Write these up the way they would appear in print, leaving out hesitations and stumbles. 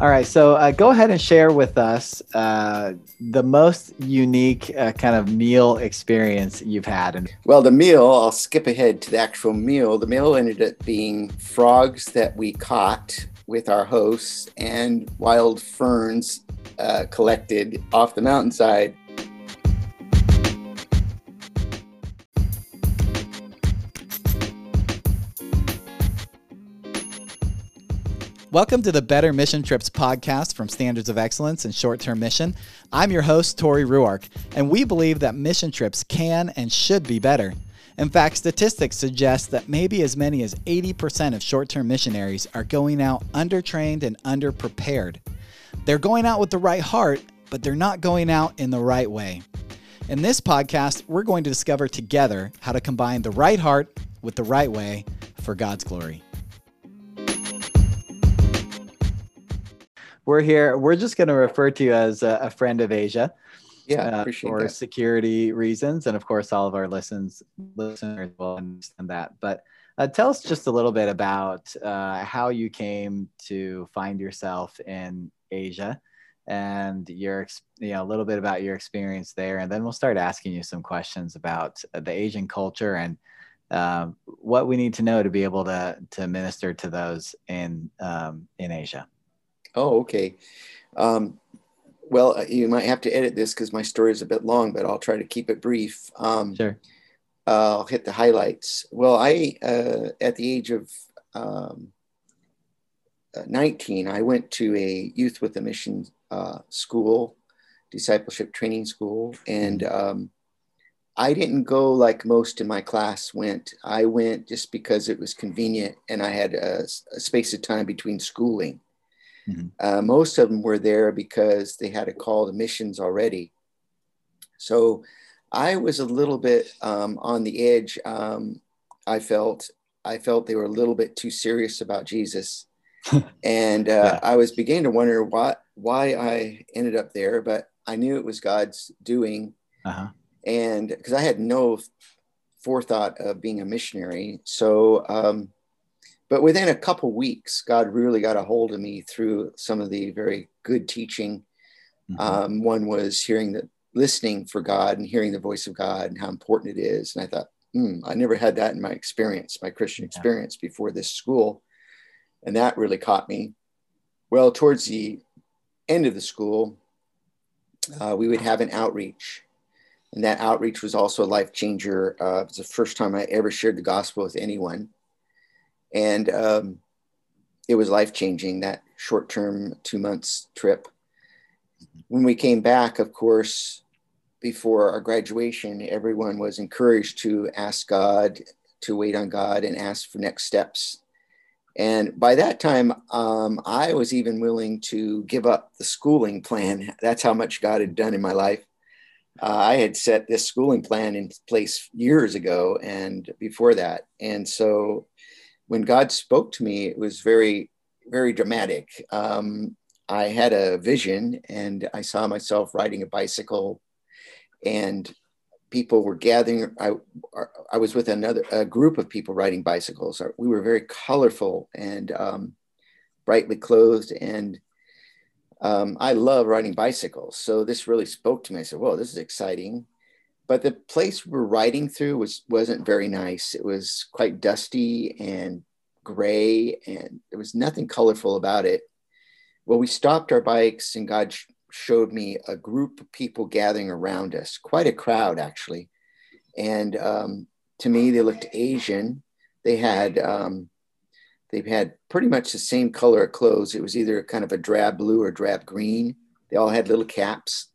All right, so go ahead and share with us the most unique kind of meal experience you've had. Well, the meal, I'll skip ahead to the actual meal. The meal ended up being frogs that we caught with our hosts and wild ferns collected off the mountainside. Welcome to the Better Mission Trips podcast from Standards of Excellence and Short-Term Mission. I'm your host, Tori Ruark, and we believe that mission trips can and should be better. In fact, statistics suggest that maybe as many as 80% of short-term missionaries are going out undertrained and underprepared. They're going out with the right heart, but they're not going out in the right way. In this podcast, we're going to discover together how to combine the right heart with the right way for God's glory. We're here. We're just going to refer to you as a friend of Asia, for that. Security reasons, and of course, all of our listeners will understand that. But tell us just a little bit about how you came to find yourself in Asia, and a little bit about your experience there, and then we'll start asking you some questions about the Asian culture and what we need to know to be able to minister to those in Asia. Oh, okay. Well, you might have to edit this because my story is a bit long, but I'll try to keep it brief. Sure. I'll hit the highlights. Well, at the age of 19, I went to a Youth With A Mission school, discipleship training school. And I didn't go like most in my class went. I went just because it was convenient and I had a space of time between schooling. Most of them were there because they had a call to missions already. So I was a little bit on the edge. I felt they were a little bit too serious about Jesus. And I was beginning to wonder why I ended up there, but I knew it was God's doing. Uh-huh. And because I had no forethought of being a missionary. So, but within a couple weeks, God really got a hold of me through some of the very good teaching. Mm-hmm. One was listening for God and hearing the voice of God and how important it is. And I thought, I never had that in my Christian experience before this school. And that really caught me. Well, towards the end of the school, we would have an outreach. And that outreach was also a life changer. It was the first time I ever shared the gospel with anyone. And it was life-changing, that short-term 2 months trip. When we came back, of course, before our graduation, everyone was encouraged to ask God, to wait on God and ask for next steps. And by that time, I was even willing to give up the schooling plan. That's how much God had done in my life. I had set this schooling plan in place years ago and before that. And so when God spoke to me, it was very, very dramatic. I had a vision and I saw myself riding a bicycle and people were gathering. I was with a group of people riding bicycles. We were very colorful and brightly clothed. And I love riding bicycles. So this really spoke to me. I said, whoa, this is exciting. But the place we were riding through wasn't very nice. It was quite dusty and gray, and there was nothing colorful about it. Well, we stopped our bikes, and God showed me a group of people gathering around us, quite a crowd, actually. And to me, they looked Asian. They had pretty much the same color of clothes. It was either kind of a drab blue or drab green. They all had little caps.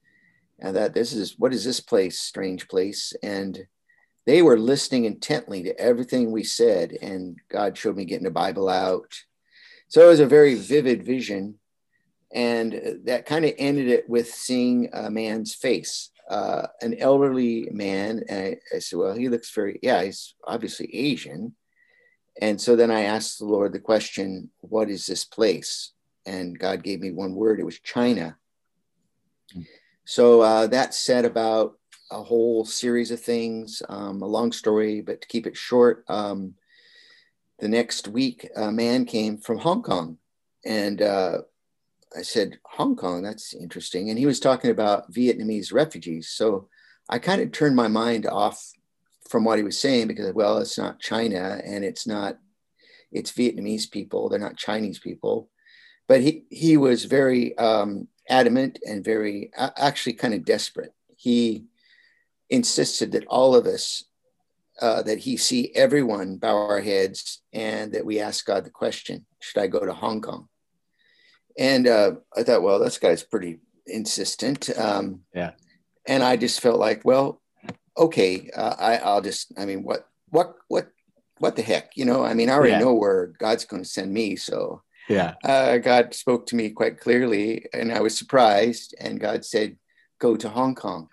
And that what is this place, strange place? And they were listening intently to everything we said. And God showed me getting the Bible out. So it was a very vivid vision. And that kind of ended it with seeing a man's face, an elderly man. And I said, well, he looks he's obviously Asian. And so then I asked the Lord the question, what is this place? And God gave me one word. It was China. Mm-hmm. So that said about a whole series of things, a long story, but to keep it short, the next week, a man came from Hong Kong and I said, Hong Kong, that's interesting. And he was talking about Vietnamese refugees. So I kind of turned my mind off from what he was saying because, well, it's not China and it's Vietnamese people. They're not Chinese people. But he was very adamant and very actually kind of desperate. He insisted that all of us, that he see everyone bow our heads and that we ask God the question, should I go to Hong Kong? And I thought, well, this guy's pretty insistent. Yeah. And I just felt like, well, okay, I'll just, I mean, what the heck? You know, I mean, I already know where God's going to send me. So yeah, God spoke to me quite clearly and I was surprised. And God said, go to Hong Kong.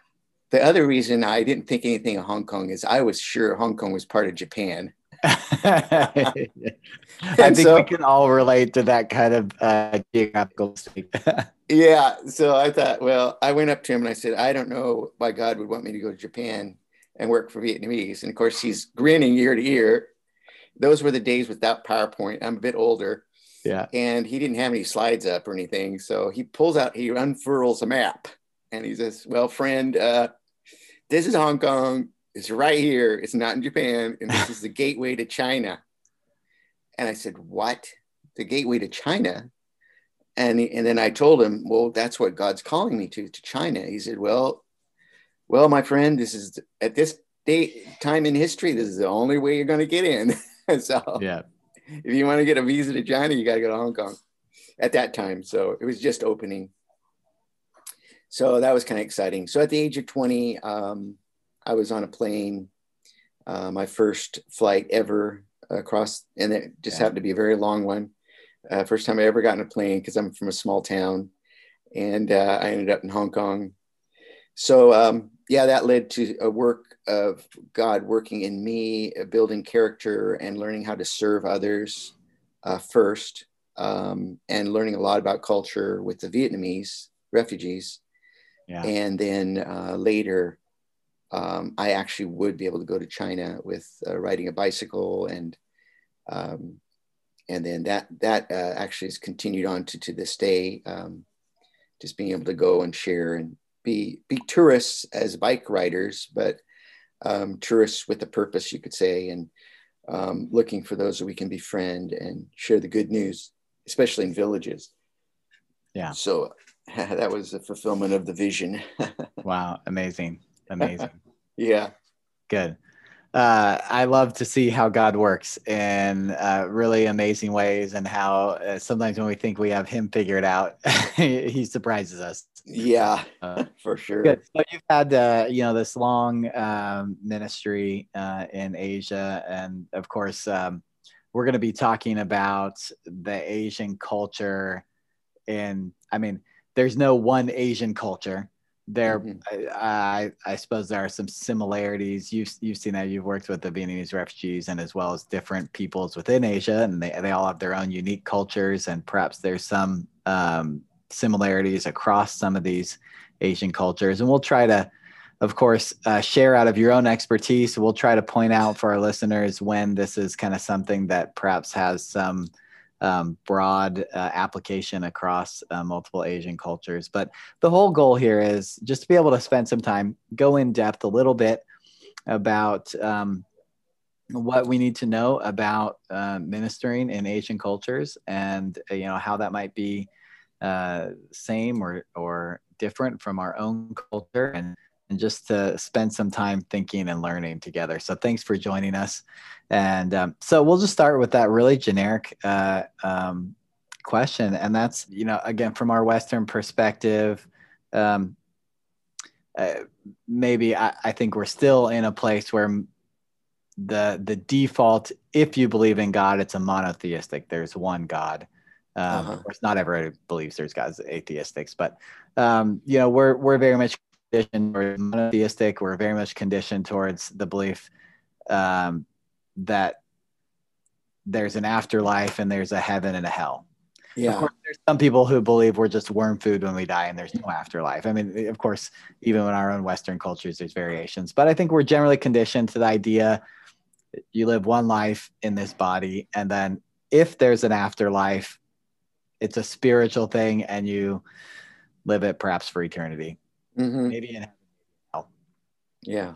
The other reason I didn't think anything of Hong Kong is I was sure Hong Kong was part of Japan. I think so, we can all relate to that kind of geographical state. Yeah. So I thought, well, I went up to him and I said, I don't know why God would want me to go to Japan and work for Vietnamese. And of course, he's grinning ear to ear. Those were the days without PowerPoint. I'm a bit older. Yeah. And he didn't have any slides up or anything. So he pulls out, he unfurls a map and he says, well, friend, this is Hong Kong. It's right here. It's not in Japan. And this is the gateway to China. And I said, what? The gateway to China? And then I told him, well, that's what God's calling me to China. He said, well, my friend, this is at this time in history, this is the only way you're going to get in. So yeah, if you want to get a visa to China, you got to go to Hong Kong at that time. So it was just opening. So that was kind of exciting. So at the age of 20, I was on a plane, my first flight ever across, and it just happened to be a very long one. First time I ever got in a plane because I'm from a small town, and I ended up in Hong Kong. So that led to a work of God working in me, building character and learning how to serve others first, and learning a lot about culture with the Vietnamese refugees. Yeah. And then later, I actually would be able to go to China with riding a bicycle, and then that actually has continued on to this day, just being able to go and share and be tourists as bike riders, but tourists with a purpose, you could say, and looking for those that we can befriend and share the good news, especially in villages. Yeah. So that was a fulfillment of the vision. Wow, amazing. Yeah. Good. I love to see how God works in really amazing ways, and how sometimes when we think we have him figured out, he surprises us. Yeah, for sure. Good. So you've had, this long ministry in Asia. And of course, we're going to be talking about the Asian culture. And I mean, there's no one Asian culture. There, mm-hmm. I suppose there are some similarities. You've seen that. You've worked with the Vietnamese refugees, and as well as different peoples within Asia, and they all have their own unique cultures. And perhaps there's some similarities across some of these Asian cultures. And we'll try to, of course, share out of your own expertise. We'll try to point out for our listeners when this is kind of something that perhaps has some broad application across multiple Asian cultures. But the whole goal here is just to be able to spend some time, go in depth a little bit about what we need to know about ministering in Asian cultures, and how that might be same or different from our own culture, and just to spend some time thinking and learning together. So thanks for joining us. And so we'll just start with that really generic question. And that's, again, from our Western perspective, maybe I think we're still in a place where the default, if you believe in God, it's a monotheistic. There's one God. Of course, not everybody believes there's God's atheistics, but, we're very much conditioned or monotheistic. We're very much conditioned towards the belief that there's an afterlife and there's a heaven and a hell. Yeah. Of course, there's some people who believe we're just worm food when we die and there's no afterlife. I mean, of course, even in our own Western cultures, there's variations, but I think we're generally conditioned to the idea you live one life in this body. And then if there's an afterlife, it's a spiritual thing and you live it perhaps for eternity. Mm-hmm. Maybe in hell. Yeah.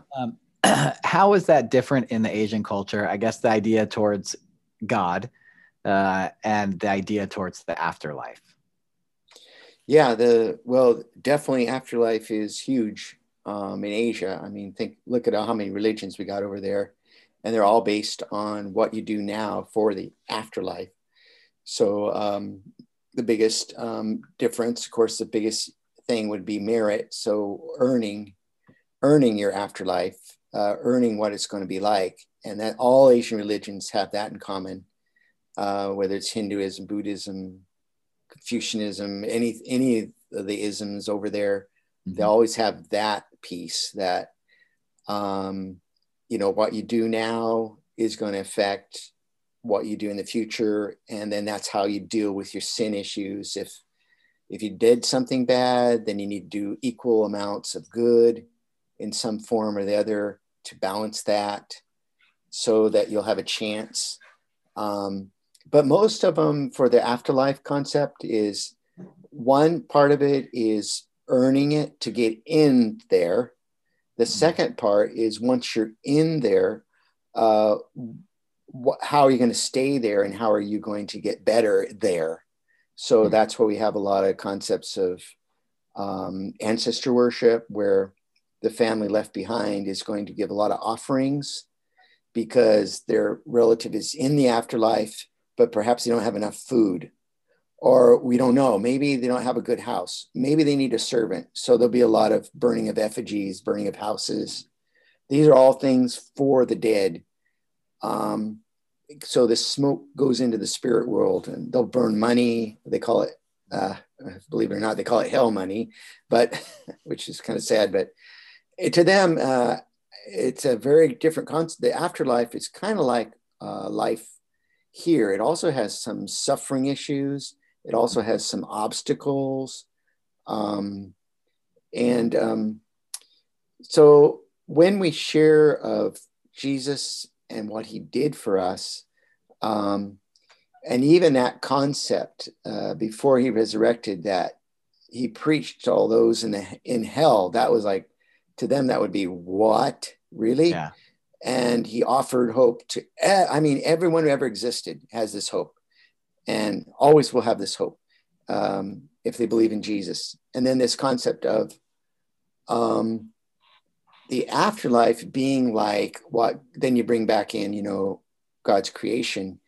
How is that different in the Asian culture? I guess the idea towards God and the idea towards the afterlife. Yeah, well, definitely afterlife is huge in Asia. I mean, look at how many religions we got over there, and they're all based on what you do now for the afterlife. So the biggest difference, of course, the biggest thing would be merit. So earning your afterlife, earning what it's going to be like. And that all Asian religions have that in common, whether it's Hinduism, Buddhism, Confucianism, any of the isms over there, mm-hmm. They always have that piece that, you know, what you do now is going to affect what you do in the future. And then that's how you deal with your sin issues. If you did something bad, then you need to do equal amounts of good in some form or the other to balance that so that you'll have a chance. But most of them for the afterlife concept is, one part of it is earning it to get in there. The second part is, once you're in there, how are you going to stay there, and how are you going to get better there? So mm-hmm. That's where we have a lot of concepts of ancestor worship, where the family left behind is going to give a lot of offerings because their relative is in the afterlife, but perhaps they don't have enough food, or we don't know, maybe they don't have a good house. Maybe they need a servant. So there'll be a lot of burning of effigies, burning of houses. These are all things for the dead. So the smoke goes into the spirit world, and they'll burn money. They call it, believe it or not, they call it hell money, but which is kind of sad, but to them, it's a very different concept. The afterlife is kind of like life here. It also has some suffering issues. It also has some obstacles. So when we share of Jesus and what he did for us, and even that concept before he resurrected, that he preached to all those in hell, that was like, to them, that would be, what, really? Yeah. And he offered hope to, I mean, everyone who ever existed has this hope and always will have this hope if they believe in Jesus. And then this concept of the afterlife being like what, then you bring back in, you know, God's creation.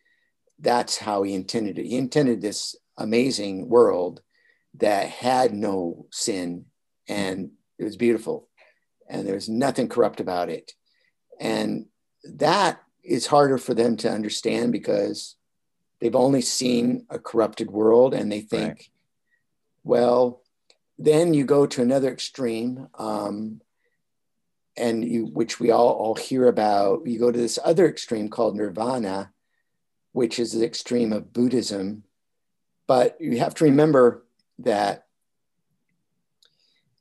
That's how he intended it. He intended this amazing world that had no sin, and it was beautiful, and there's nothing corrupt about it. And that is harder for them to understand because they've only seen a corrupted world, and they think, right. Well, then you go to another extreme, which we all hear about. You go to this other extreme called Nirvana, which is the extreme of Buddhism. But you have to remember that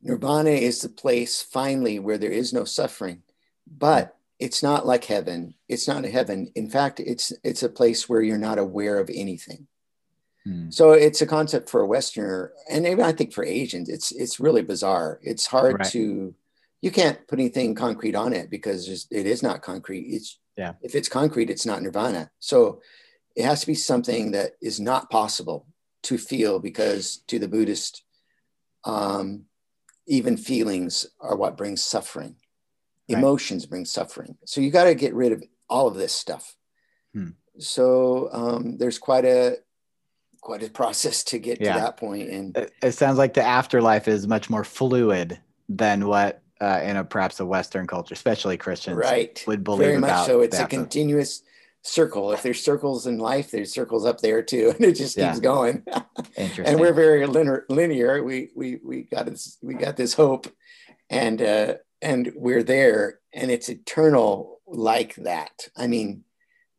Nirvana is the place finally where there is no suffering, but it's not like heaven. It's not a heaven. In fact, it's a place where you're not aware of anything. Hmm. So it's a concept for a Westerner, and even I think for Asians, it's really bizarre. It's hard right. to, you can't put anything concrete on it because it is not concrete. If it's concrete, it's not Nirvana. So it has to be something that is not possible to feel, because to the Buddhist, even feelings are what brings suffering. Right. Emotions bring suffering. So you got to get rid of all of this stuff. Hmm. So there's quite a process to get to that point. And it sounds like the afterlife is much more fluid than what in perhaps a Western culture, especially Christians, right. would believe. Very much about so. It's a continuous circle. If there's circles in life, there's circles up there too, and it just keeps going. Interesting. And we're very linear. We got this hope, and we're there, and it's eternal like that. I mean,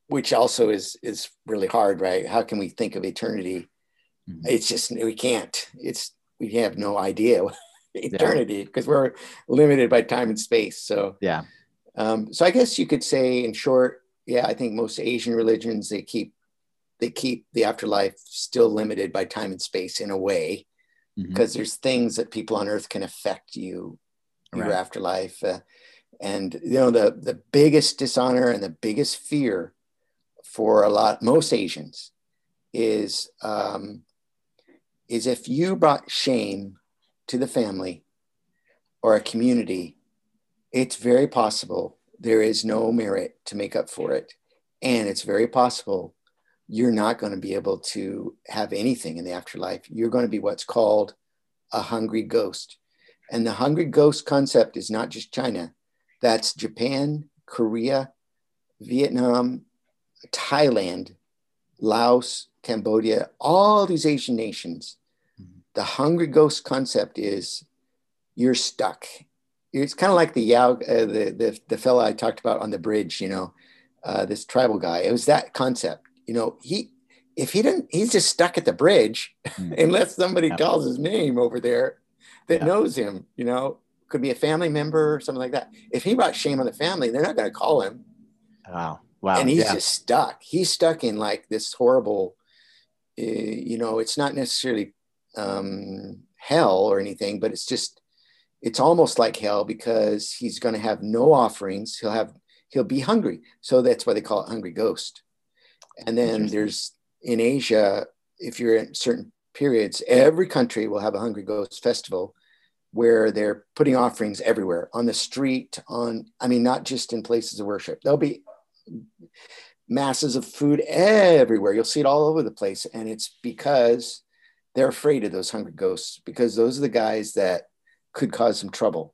which also is really hard, right? How can we think of eternity? Mm-hmm. It's just, we can't. We have no idea eternity because we're limited by time and space. So so I guess you could say, in short, I think most Asian religions, they keep they keep the afterlife still limited by time and space in a way, because there's things that people on earth can affect you, your afterlife. And, you know, the biggest dishonor and the biggest fear for most Asians is if you brought shame to the family or a community, it's very possible there is no merit to make up for it. And it's very possible you're not going to be able to have anything in the afterlife. You're going to be what's called a hungry ghost. And the hungry ghost concept is not just China. That's Japan, Korea, Vietnam, Thailand, Laos, Cambodia, all these Asian nations. The hungry ghost concept is you're stuck. It's kind of like the Yao, the fella I talked about on the bridge, you know, this tribal guy. It was that concept. You know, he's just stuck at the bridge unless somebody calls his name over there that knows him, you know, could be a family member or something like that. If he brought shame on the family, they're not going to call him. Wow. And he's just stuck. He's stuck in like this horrible, you know, it's not necessarily hell or anything, but it's just, it's almost like hell because he's going to have no offerings. He'll be hungry. So that's why they call it hungry ghost. And then there's in Asia, if you're in certain periods, every country will have a hungry ghost festival where they're putting offerings everywhere on the street, not just in places of worship. There'll be masses of food everywhere. You'll see it all over the place. And it's because they're afraid of those hungry ghosts, because those are the guys that could cause some trouble,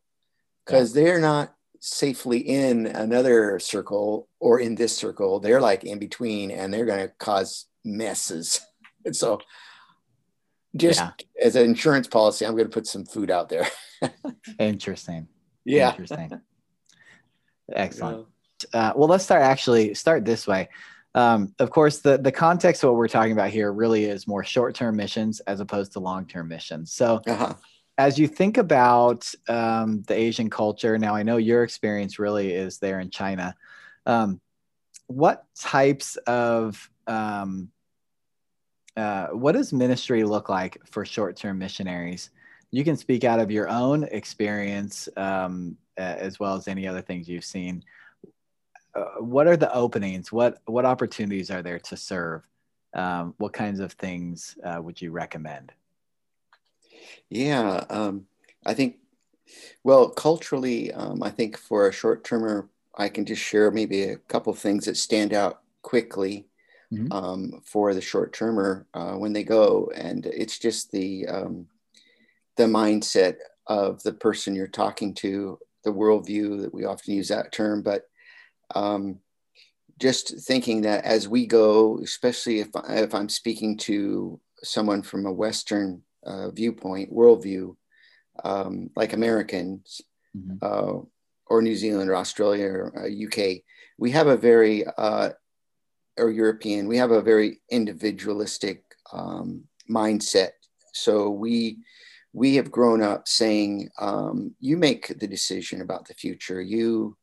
because they're not safely in another circle or in this circle. They're like in between, and they're going to cause messes. And so just as an insurance policy, I'm going to put some food out there. Interesting. Yeah. Interesting. Excellent. Well, let's start this way. Of course, the context of what we're talking about here really is more short-term missions as opposed to long-term missions. So as you think about the Asian culture, now I know your experience really is there in China. What types of, what does ministry look like for short-term missionaries? You can speak out of your own experience as well as any other things you've seen. What are the openings? What opportunities are there to serve? What kinds of things would you recommend? Yeah, I think, well, culturally, I think for a short-termer, I can just share maybe a couple of things that stand out quickly for the short-termer when they go. And it's just the mindset of the person you're talking to, the worldview that we often use that term, but just thinking that as we go, especially if I'm speaking to someone from a Western viewpoint, worldview, like Americans or New Zealand or Australia or UK, we have a very, or European, we have a very individualistic mindset. So we have grown up saying, you make the decision about the future. You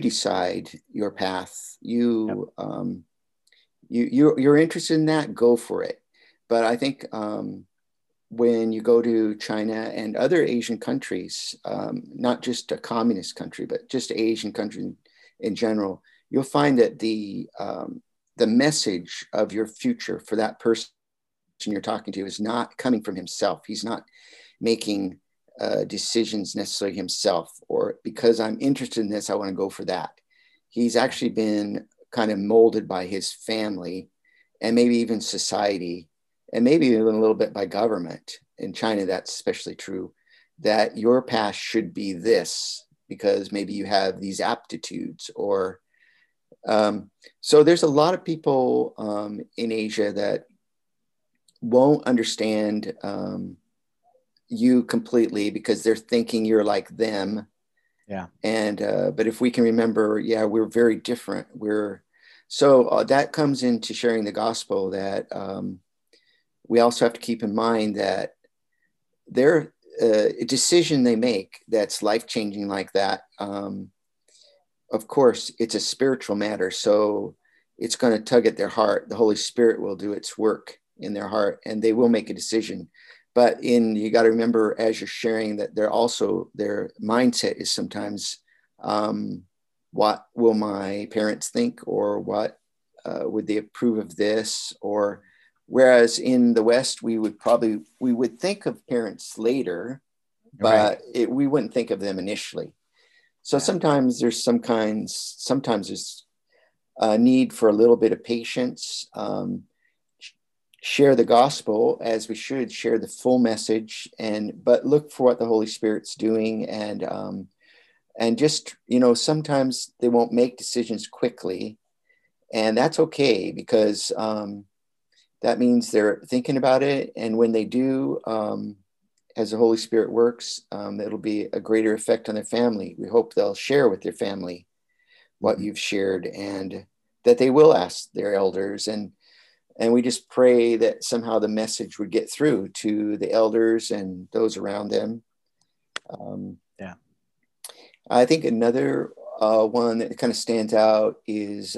decide your path. You're interested in that, go for it. But I think, when you go to China and other Asian countries, not just a communist country, but just Asian countries in general, you'll find that the message of your future for that person you're talking to is not coming from himself. He's not making decisions necessarily himself, or because I'm interested in this, I want to go for that. He's actually been kind of molded by his family and maybe even society, and maybe even a little bit by government. In China, that's especially true, that your path should be this because maybe you have these aptitudes or, so there's a lot of people in Asia that won't understand you completely because they're thinking you're like them. Yeah. And, but if we can remember, we're very different. So that comes into sharing the gospel that, we also have to keep in mind that their decision they make that's life-changing like that, of course, it's a spiritual matter. So it's going to tug at their heart. The Holy Spirit will do its work in their heart, and they will make a decision. But you got to remember, as you're sharing, that they're also, their mindset is sometimes, what will my parents think, or what would they approve of this? Or whereas in the West, we would think of parents later, but we wouldn't think of them initially. So sometimes there's sometimes there's a need for a little bit of patience. Share the gospel as we should share the full message, but look for what the Holy Spirit's doing, and just, sometimes they won't make decisions quickly, and that's okay, because that means they're thinking about it. And when they do, as the Holy Spirit works, it'll be a greater effect on their family. We hope they'll share with their family what you've shared, and that they will ask their elders. And we just pray that somehow the message would get through to the elders and those around them. I think another one that kind of stands out is,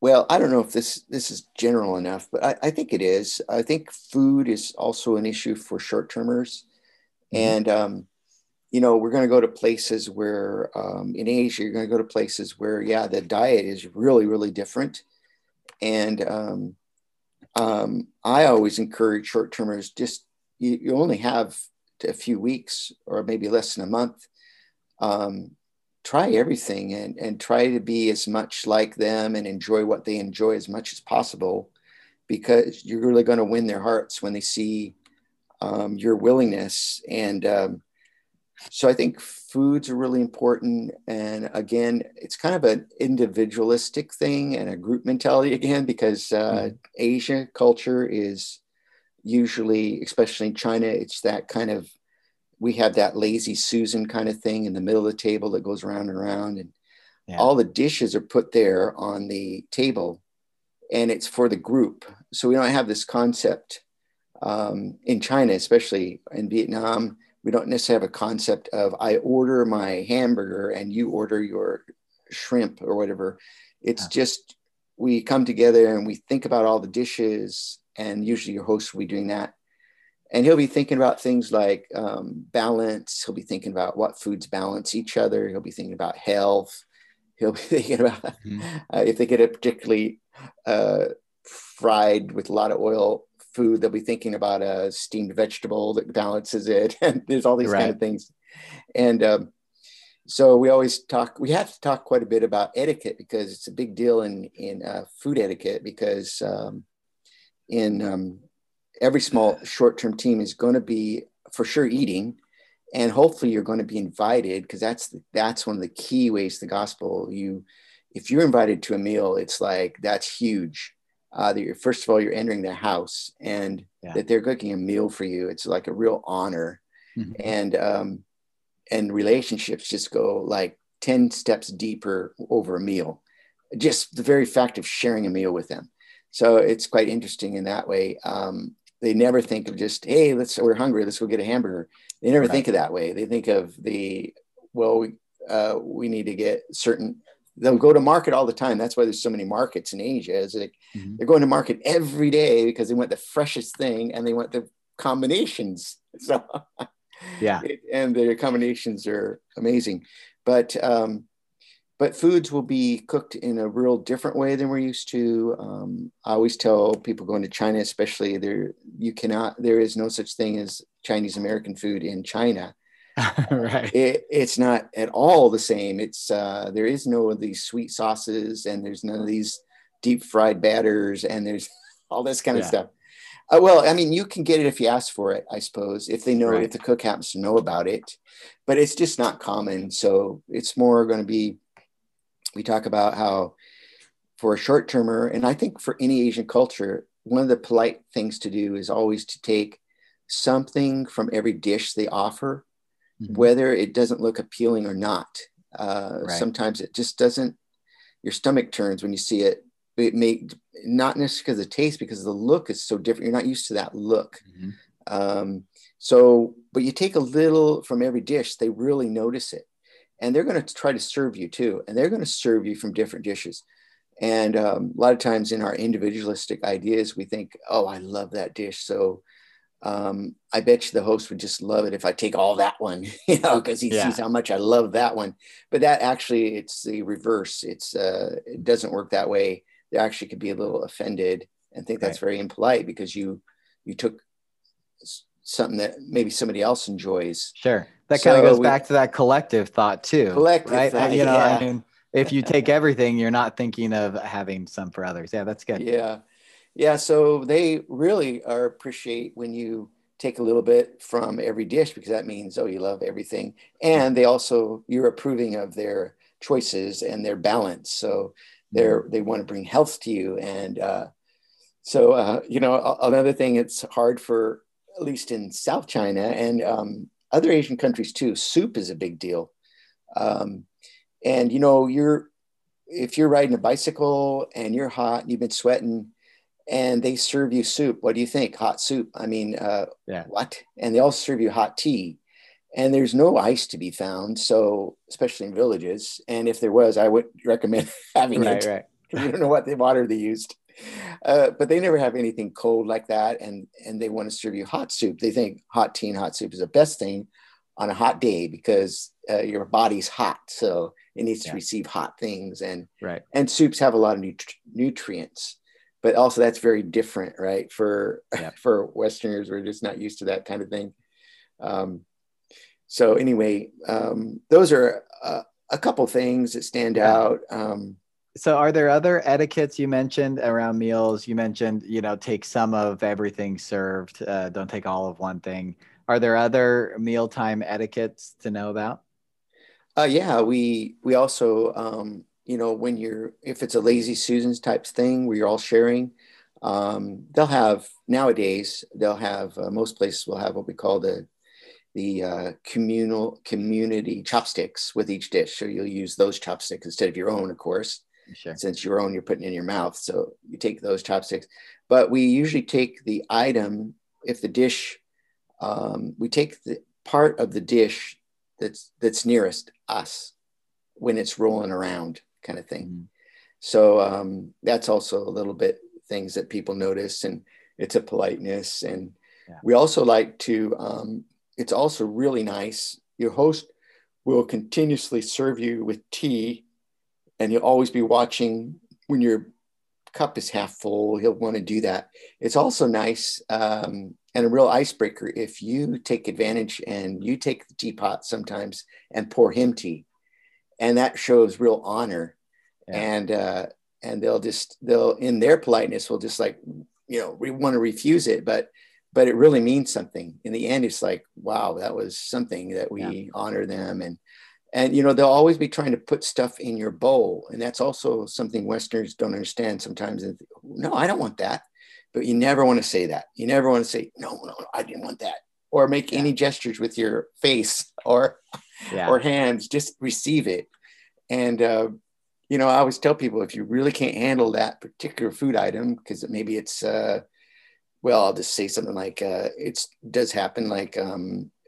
well, I don't know if this is general enough, but I think it is. I think food is also an issue for short-termers. Mm-hmm. And, we're going to go to places where, in Asia, you're going to go to places where, the diet is really, really different. And I always encourage short-termers, just, you only have a few weeks or maybe less than a month. Try everything and try to be as much like them and enjoy what they enjoy as much as possible, because you're really going to win their hearts when they see your willingness. And so I think foods are really important. And again, it's kind of an individualistic thing and a group mentality again, because Asia culture is usually, especially in China, it's that kind of, we have that lazy Susan kind of thing in the middle of the table that goes around and around, and all the dishes are put there on the table, and it's for the group. So we don't have this concept in China, especially in Vietnam. We don't necessarily have a concept of, I order my hamburger and you order your shrimp or whatever. It's just, we come together and we think about all the dishes, and usually your host will be doing that. And he'll be thinking about things like balance. He'll be thinking about what foods balance each other. He'll be thinking about health. He'll be thinking about if they get a particularly fried with a lot of oil food, they'll be thinking about a steamed vegetable that balances it. And there's all these kind of things. And so we have to talk quite a bit about etiquette, because it's a big deal in food etiquette, because every small short-term team is going to be for sure eating, and hopefully you're going to be invited, because that's one of the key ways the gospel. If you're invited to a meal, it's like, that's huge. That you're, first of all, you're entering their house, and that they're cooking a meal for you. It's like a real honor, and relationships just go like 10 steps deeper over a meal. Just the very fact of sharing a meal with them. So it's quite interesting in that way. They never think of just, hey, we're hungry, let's go get a hamburger. They never think of that way. They think of we need to get certain, they'll go to market all the time. That's why there's so many markets in Asia. It's like they're going to market every day, because they want the freshest thing and they want the combinations. So and the combinations are amazing. But foods will be cooked in a real different way than we're used to. I always tell people going to China, especially, there is no such thing as Chinese American food in China. It's not at all the same. It's there is no of these sweet sauces, and there's none of these deep fried batters, and there's all this kind of stuff. Well, I mean, you can get it if you ask for it, I suppose, if they know, if the cook happens to know about it, but it's just not common. So it's more going to be, we talk about how for a short-termer, and I think for any Asian culture, one of the polite things to do is always to take something from every dish they offer, whether it doesn't look appealing or not. Sometimes it just doesn't, your stomach turns when you see it. It may not necessarily because of the taste, because the look is so different. You're not used to that look. But you take a little from every dish, they really notice it. and they're going to try to serve you too. And they're going to serve you from different dishes. And a lot of times in our individualistic ideas, we think, oh, I love that dish. So I bet you the host would just love it if I take all that one, you know, because he sees how much I love that one. But that actually, it's the reverse. It's it doesn't work that way. They actually could be a little offended and think that's very impolite because you took something that maybe somebody else enjoys. Sure. That kind of goes back to that collective thought too. Collective thought, you know, I mean, if you take everything, you're not thinking of having some for others. Yeah, that's good. Yeah. Yeah. So they really are appreciate when you take a little bit from every dish, because that means, oh, you love everything. And they also, you're approving of their choices and their balance. So they want to bring health to you. And so, you know, another thing, it's hard for, at least in South China and other Asian countries too, soup is a big deal. And, you know, if you're riding a bicycle and you're hot and you've been sweating and they serve you soup, what do you think? Hot soup. I mean, what? And they also serve you hot tea, and there's no ice to be found. So, especially in villages. And if there was, I would recommend having it. Right. You don't know what the water they used, but they never have anything cold like that. And they want to serve you hot soup. They think hot tea and hot soup is the best thing on a hot day because your body's hot. So it needs to receive hot things, and soups have a lot of nutrients, but also that's very different, right? For Westerners, we're just not used to that kind of thing. So anyway, those are a couple things that stand out. So are there other etiquettes you mentioned around meals? You mentioned, you know, take some of everything served. Don't take all of one thing. Are there other mealtime etiquettes to know about? Yeah, we also, you know, if it's a Lazy Susan's type thing where you're all sharing, most places will have what we call the community chopsticks with each dish. So you'll use those chopsticks instead of your own, of course. Sure. Since your own, you're putting in your mouth. So you take those chopsticks, but we usually take the item. If the dish, we take the part of the dish that's nearest us when it's rolling around, kind of thing. Mm-hmm. So that's also a little bit things that people notice, and it's a politeness. And we also like to, it's also really nice. Your host will continuously serve you with tea, and you'll always be watching when your cup is half full. He'll want to do that. It's also nice and a real icebreaker if you take advantage and you take the teapot sometimes and pour him tea, and that shows real honor. Yeah. And they'll in their politeness will just, like, you know, we want to refuse it, but it really means something in the end. It's like, wow, that was something that we honor them. And, you know, they'll always be trying to put stuff in your bowl. And that's also something Westerners don't understand sometimes. No, I don't want that. But you never want to say that. You never want to say, no, I didn't want that. Or make any gestures with your face or hands. Just receive it. And, you know, I always tell people, if you really can't handle that particular food item, because maybe it's, well, I'll just say something like, it does happen, like,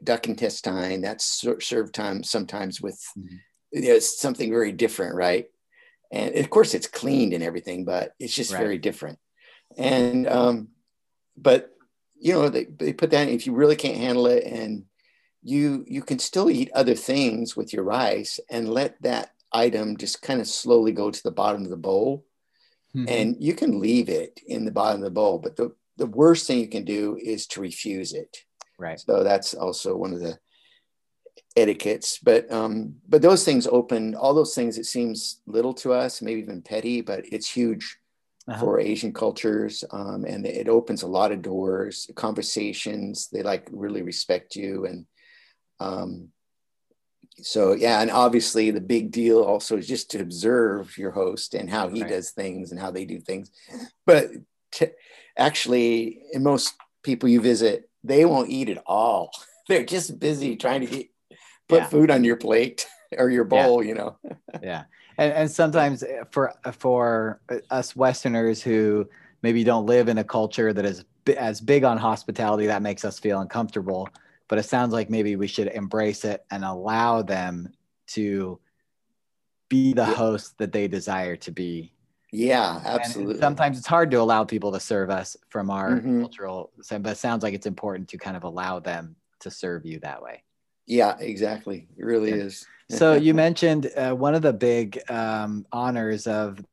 duck intestine, that's served time sometimes with you know, something very different, right? And of course it's cleaned and everything, but it's just very different. And but, you know, they put that in. If you really can't handle it, and you can still eat other things with your rice and let that item just kind of slowly go to the bottom of the bowl, and you can leave it in the bottom of the bowl, but the worst thing you can do is to refuse it. Right. So that's also one of the etiquettes, but those things all those things, it seems little to us, maybe even petty, but it's huge for Asian cultures. And it opens a lot of doors, conversations. They really respect you. And and obviously the big deal also is just to observe your host and how he does things and how they do things. But actually in most people you visit, they won't eat at all. They're just busy trying to put food on your plate or your bowl, you know? And sometimes for us Westerners who maybe don't live in a culture that is as big on hospitality, that makes us feel uncomfortable, but it sounds like maybe we should embrace it and allow them to be the host that they desire to be. Yeah, absolutely. And sometimes it's hard to allow people to serve us from our cultural side, but it sounds like it's important to kind of allow them to serve you that way. Yeah, exactly. It really is. So you mentioned one of the big honors of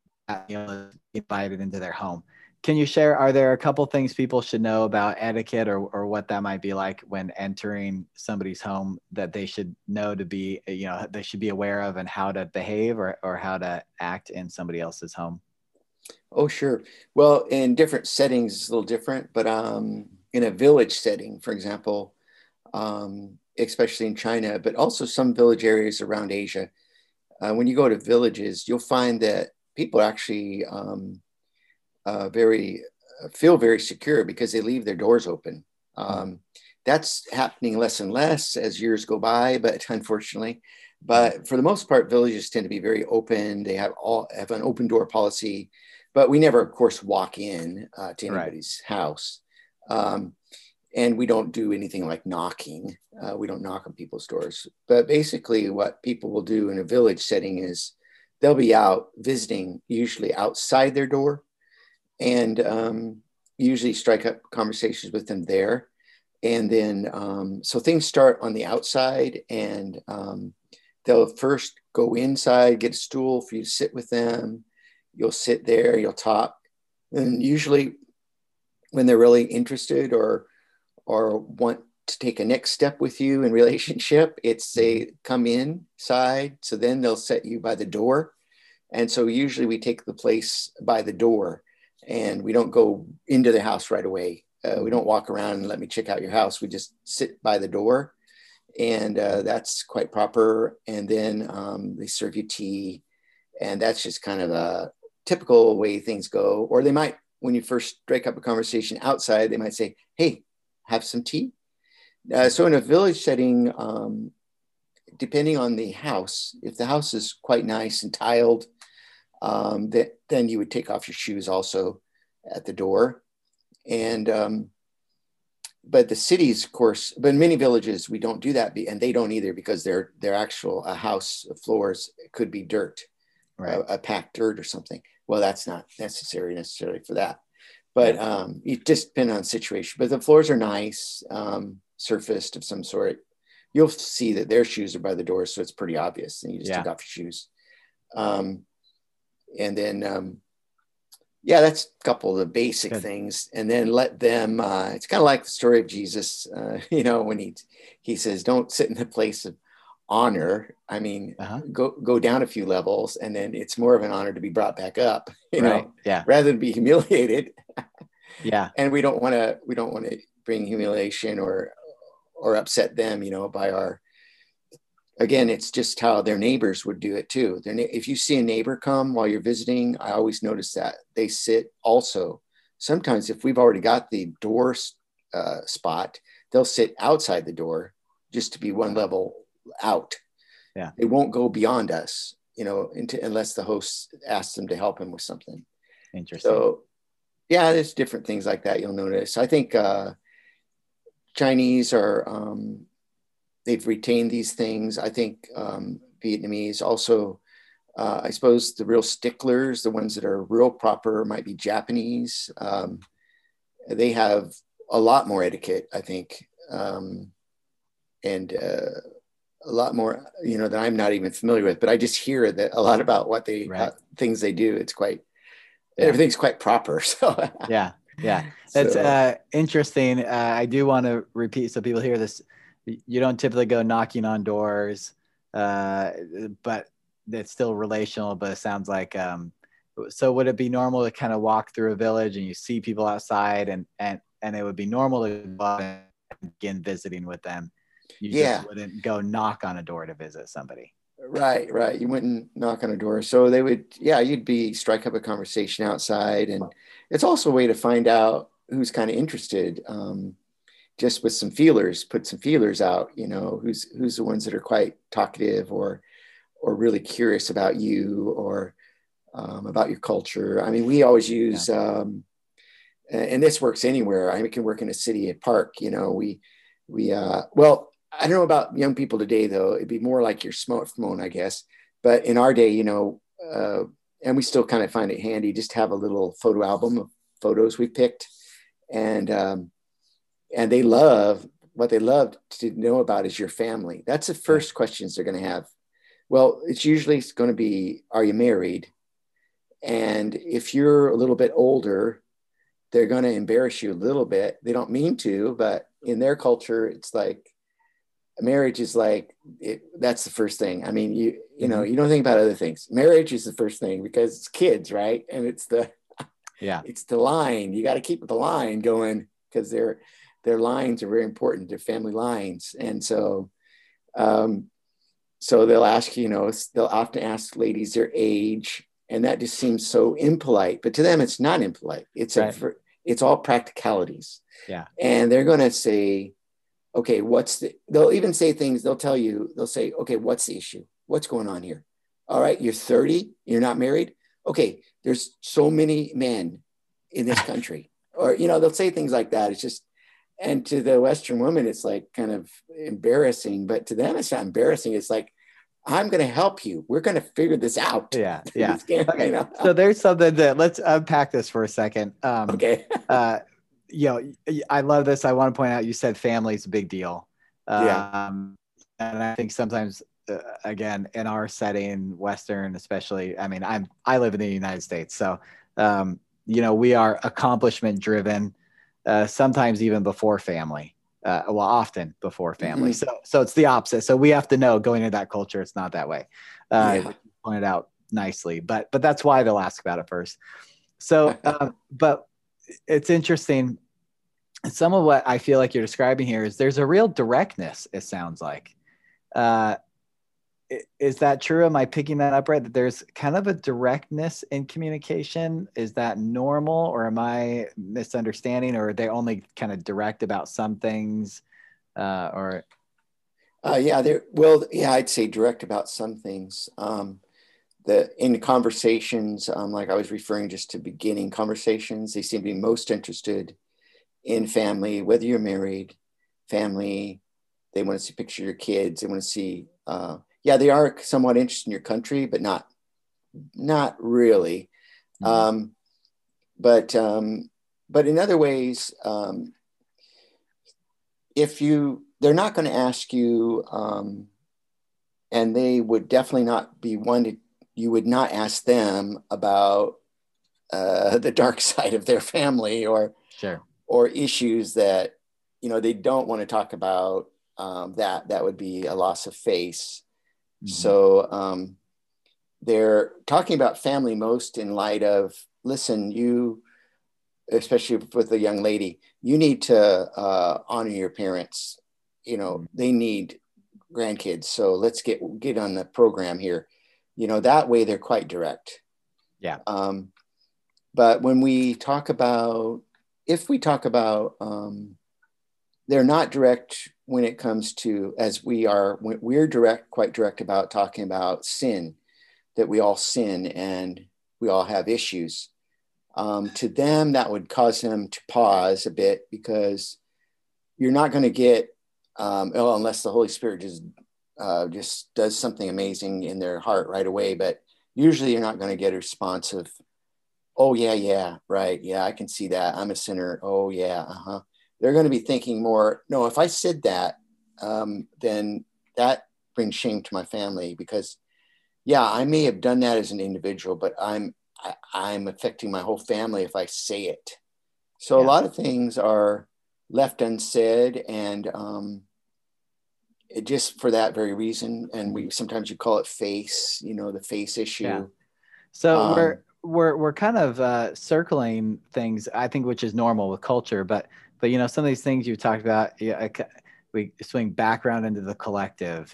invited into their home. Can you share, are there a couple things people should know about etiquette or what that might be like when entering somebody's home that they should know to be, you know, they should be aware of and how to behave or how to act in somebody else's home? Oh, sure. Well, in different settings, it's a little different, but in a village setting, for example, especially in China, but also some village areas around Asia, when you go to villages, you'll find that people actually feel very secure because they leave their doors open. That's happening less and less as years go by, but unfortunately, but for the most part, villages tend to be very open. They have an open door policy, but we never, of course, walk in to anybody's house. And we don't do anything like knocking. We don't knock on people's doors. But basically what people will do in a village setting is they'll be out visiting, usually outside their door, and usually strike up conversations with them there. And then, so things start on the outside, and they'll first go inside, get a stool for you to sit with them. You'll sit there, you'll talk. And usually when they're really interested or want to take a next step with you in relationship, it's they come inside. So then they'll set you by the door. And so usually we take the place by the door and we don't go into the house right away. We don't walk around and let me check out your house. We just sit by the door, and that's quite proper. And then they serve you tea, and that's just kind of a typical way things go. Or they might, when you first strike up a conversation outside, they might say, hey, have some tea. So in a village setting, depending on the house, if the house is quite nice and tiled, then you would take off your shoes also at the door. And, but the cities, of course, but in many villages, we don't do that, and they don't either, because their actual house floors could be dirt, a packed dirt or something. Well, that's not necessarily for that. But it just depends on situation. But the floors are nice, surfaced of some sort. You'll see that their shoes are by the door, so it's pretty obvious. And you just take off your shoes. And then, that's a couple of the basic things. And then let them, it's kind of like the story of Jesus, when he says, don't sit in the place of honor. I mean, go down a few levels, and then it's more of an honor to be brought back up, rather than be humiliated. And we don't want to bring humiliation or upset them, by our, again, it's just how their neighbors would do it too. If you see a neighbor come while you're visiting, I always notice that they sit also. Sometimes if we've already got the door spot, they'll sit outside the door just to be one level out. They won't go beyond us, unless the host asks them to help him with something. Interesting. So there's different things like that you'll notice. I think Chinese are they've retained these things. I think Vietnamese also, I suppose the real sticklers, the ones that are real proper, might be Japanese. They have a lot more etiquette, I think, and a lot more, that I'm not even familiar with, but I just hear that a lot about what they, things they do. It's quite, everything's quite proper. So that's interesting. I do want to repeat, so people hear this, you don't typically go knocking on doors, but it's still relational, but it sounds like, so would it be normal to kind of walk through a village and you see people outside and it would be normal to go out and begin visiting with them? You just wouldn't go knock on a door to visit somebody. Right. You wouldn't knock on a door. So they would, you'd be strike up a conversation outside. And it's also a way to find out who's kind of interested, just with some feelers, put some feelers out, who's the ones that are quite talkative or really curious about you or about your culture. I mean, we always use, and this works anywhere. I mean, it can work in a city, a park, we, well, I don't know about young people today, though. It'd be more like your smartphone, I guess. But in our day, you know, and we still kind of find it handy, just have a little photo album of photos we picked. And they love, what they love to know about is your family. That's the first questions they're going to have. Well, it's usually going to be, are you married? And if you're a little bit older, they're going to embarrass you a little bit. They don't mean to, but in their culture, it's like, marriage is like, that's the first thing. I mean, you know, you don't think about other things. Marriage is the first thing because it's kids, right? And it's the, it's the line. You got to keep the line going because their lines are very important. They're family lines. And so, so they'll ask, you know, they'll often ask ladies their age, and that just seems so impolite, but to them, it's not impolite. It's it's all practicalities. Yeah. And they're going to say, okay, they'll even say things, they'll say, okay, what's the issue? What's going on here? All right, you're 30, you're not married. Okay, there's so many men in this country. Or, you know, they'll say things like that. It's just, and to the Western woman, it's like kind of embarrassing, but to them, it's not embarrassing. It's like, I'm going to help you. We're going to figure this out. Yeah. Yeah. Okay. You know? So there's something that, let's unpack this for a second. Okay. You know, I love this. I want to point out, you said family is a big deal. And I think sometimes, again, in our setting, Western, especially, I mean, I live in the United States. So, you know, we are accomplishment driven, sometimes even before family, well, often before family. Mm-hmm. So it's the opposite. So we have to know going into that culture, it's not that way. You pointed out nicely, but that's why they'll ask about it first. So, but it's interesting. Some of what I feel like you're describing here is there's a real directness. It sounds like, is that true? Am I picking that up right? That there's kind of a directness in communication. Is that normal, or am I misunderstanding, or are they only kind of direct about some things? I'd say direct about some things. In conversations, like I was referring just to beginning conversations, they seem to be most interested in family, whether you're married, family, they want to see a picture of your kids. They want to see, they are somewhat interested in your country, but not really. Mm-hmm. But in other ways, they're not going to ask you, and they would definitely not be one to, you would not ask them about the dark side of their family or issues that, you know, they don't want to talk about, that would be a loss of face. Mm-hmm. So they're talking about family most in light of, listen, you, especially with a young lady, you need to honor your parents. You know, mm-hmm. they need grandkids. So let's get on the program here. You know, that way they're quite direct. Yeah. But when we talk about, they're not direct when it comes to, as we are, we're direct, quite direct about talking about sin, that we all sin and we all have issues. To them, that would cause them to pause a bit, because you're not going to get, unless the Holy Spirit just does something amazing in their heart right away. But usually you're not going to get a response of, oh yeah, right. Yeah. I can see that. I'm a sinner. Oh yeah. Uh-huh. They're going to be thinking more, no, if I said that, then that brings shame to my family, because I may have done that as an individual, but I'm affecting my whole family if I say it. So a lot of things are left unsaid, and, it just for that very reason. And sometimes you call it face, you know, the face issue. Yeah. So we're kind of circling things, I think, which is normal with culture, but you know, some of these things you talked about, we swing back around into the collective.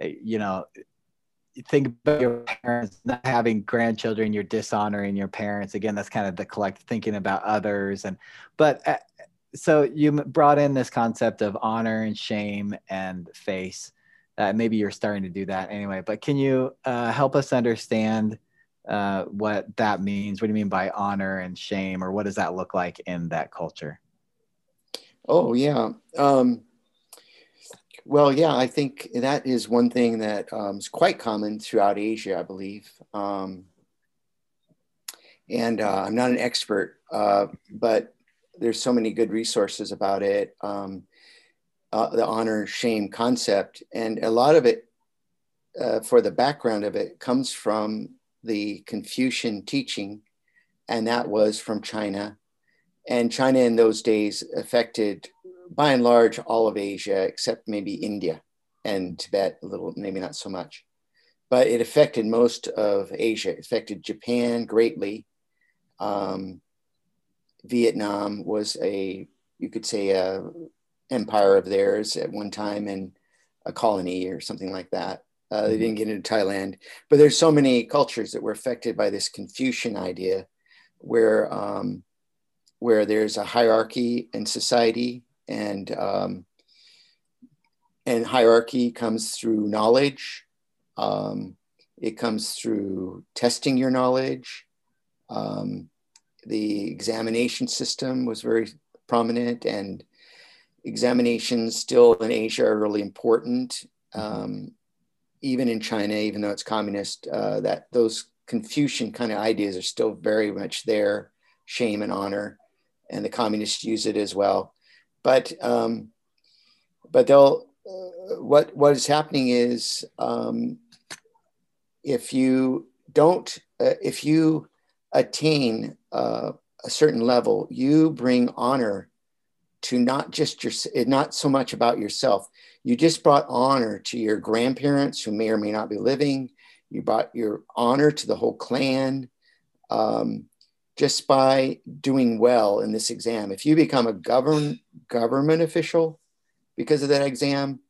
You know, think about your parents not having grandchildren, you're dishonoring your parents. Again, that's kind of the collective, thinking about others. So you brought in this concept of honor and shame and face. Maybe you're starting to do that anyway, but can you help us understand what that means? What do you mean by honor and shame, or what does that look like in that culture? Oh, yeah. Well, yeah, I think that is one thing that is quite common throughout Asia, I believe. And I'm not an expert, but there's so many good resources about it. The honor shame concept, and a lot of it for the background of it comes from the Confucian teaching, and that was from China. And China in those days affected by and large all of Asia, except maybe India and Tibet a little, maybe not so much, but it affected most of Asia. It affected Japan greatly. Vietnam was a, you could say, a empire of theirs at one time and a colony or something like that. They didn't get into Thailand, but there's so many cultures that were affected by this Confucian idea where there's a hierarchy in society, and hierarchy comes through knowledge. It comes through testing your knowledge. The examination system was very prominent, and examinations still in Asia are really important. Even in China, even though it's communist, that those Confucian kind of ideas are still very much there, shame and honor, and the communists use it as well. But they'll, what is happening is, if you don't, if you attain a certain level, you bring honor to not just your, not so much about yourself. You just brought honor to your grandparents who may or may not be living. You brought your honor to the whole clan just by doing well in this exam. If you become a government official because of that exam,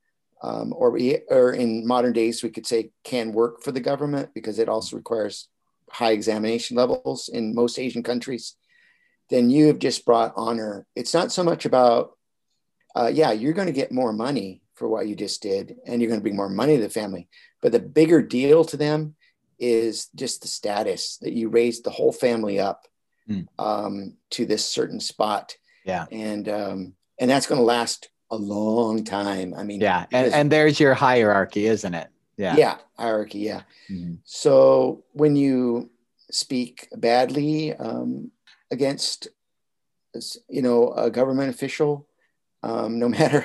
or in modern days, we could say can work for the government because it also requires high examination levels in most Asian countries, then you have just brought honor. It's not so much about, yeah, you're going to get more money for what you just did, and you're going to bring more money to the family. But the bigger deal to them is just the status that you raised the whole family up to this certain spot. Yeah, and that's going to last a long time. I mean, yeah, and there's your hierarchy, isn't it? Yeah, yeah, hierarchy. Yeah. Mm-hmm. So when you speak badly against, you know, a government official, no matter,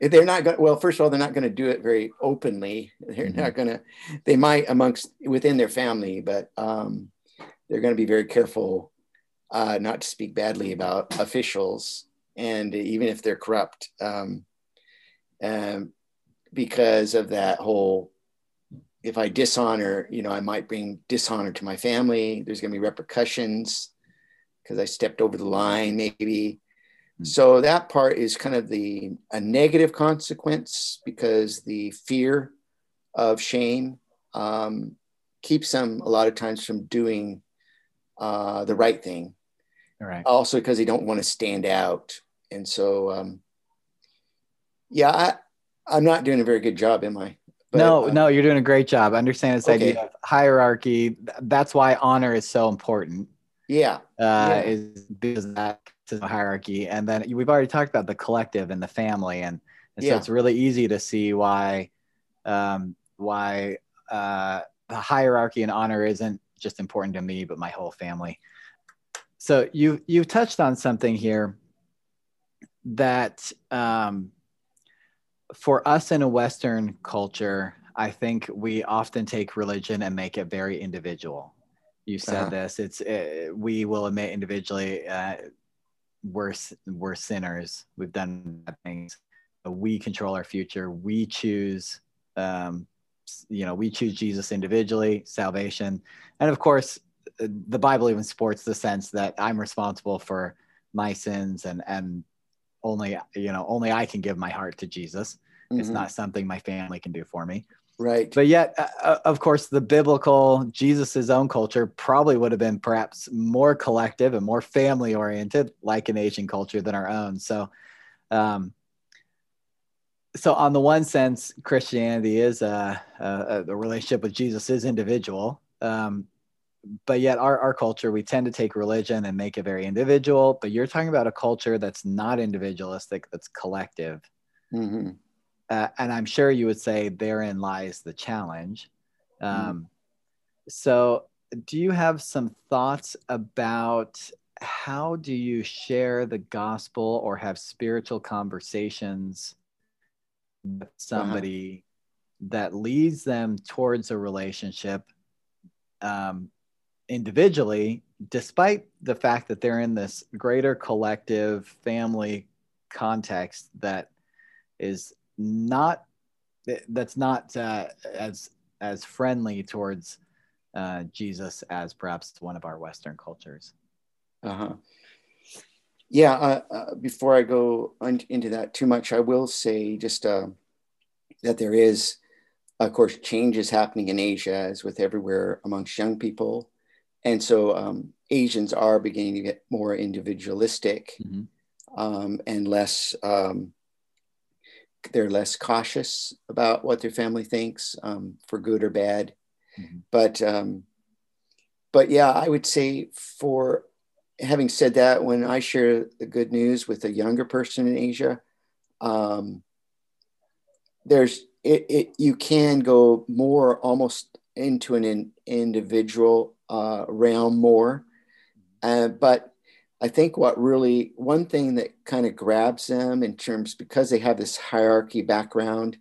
they're not going to, well, first of all, they're not going to do it very openly. They're mm-hmm. not going to, they might amongst, within their family, but they're going to be very careful not to speak badly about officials. And even if they're corrupt, because of that whole, if I dishonor, you know, I might bring dishonor to my family. There's going to be repercussions because I stepped over the line, maybe. Mm-hmm. So that part is kind of a negative consequence because the fear of shame keeps them a lot of times from doing the right thing. All right. Also because they don't want to stand out. And so, yeah, I'm not doing a very good job, am I? But, no, you're doing a great job. I understand this idea of hierarchy. That's why honor is so important. Yeah. Is because of that hierarchy. And then we've already talked about the collective and the family. And so it's really easy to see why the hierarchy and honor isn't just important to me, but my whole family. So you've touched on something here that, for us in a Western culture, I think we often take religion and make it very individual. You said this, we will admit individually, we're sinners. We've done bad things. We control our future. We choose, we choose Jesus individually, salvation. And of course, the Bible even supports the sense that I'm responsible for my sins and only I can give my heart to Jesus. Mm-hmm. It's not something my family can do for me. Right. But yet, of course, the biblical Jesus's own culture probably would have been perhaps more collective and more family oriented, like an Asian culture than our own. So, so on the one sense, Christianity is a relationship with Jesus is individual. But yet our culture, we tend to take religion and make it very individual, but you're talking about a culture that's not individualistic, that's collective. Mm-hmm. And I'm sure you would say therein lies the challenge. So do you have some thoughts about how do you share the gospel or have spiritual conversations with somebody that leads them towards a relationship individually, despite the fact that they're in this greater collective family context that is not, that's not as friendly towards Jesus as perhaps one of our Western cultures? Before I go into that too much, I will say just that there is, of course, changes happening in Asia, as with everywhere, amongst young people. And so Asians are beginning to get more individualistic and less, they're less cautious about what their family thinks, for good or bad. But yeah, I would say, for having said that, when I share the good news with a younger person in Asia, you can go more almost into an individual realm more. But I think one thing that kind of grabs them in terms, because they have this hierarchy background,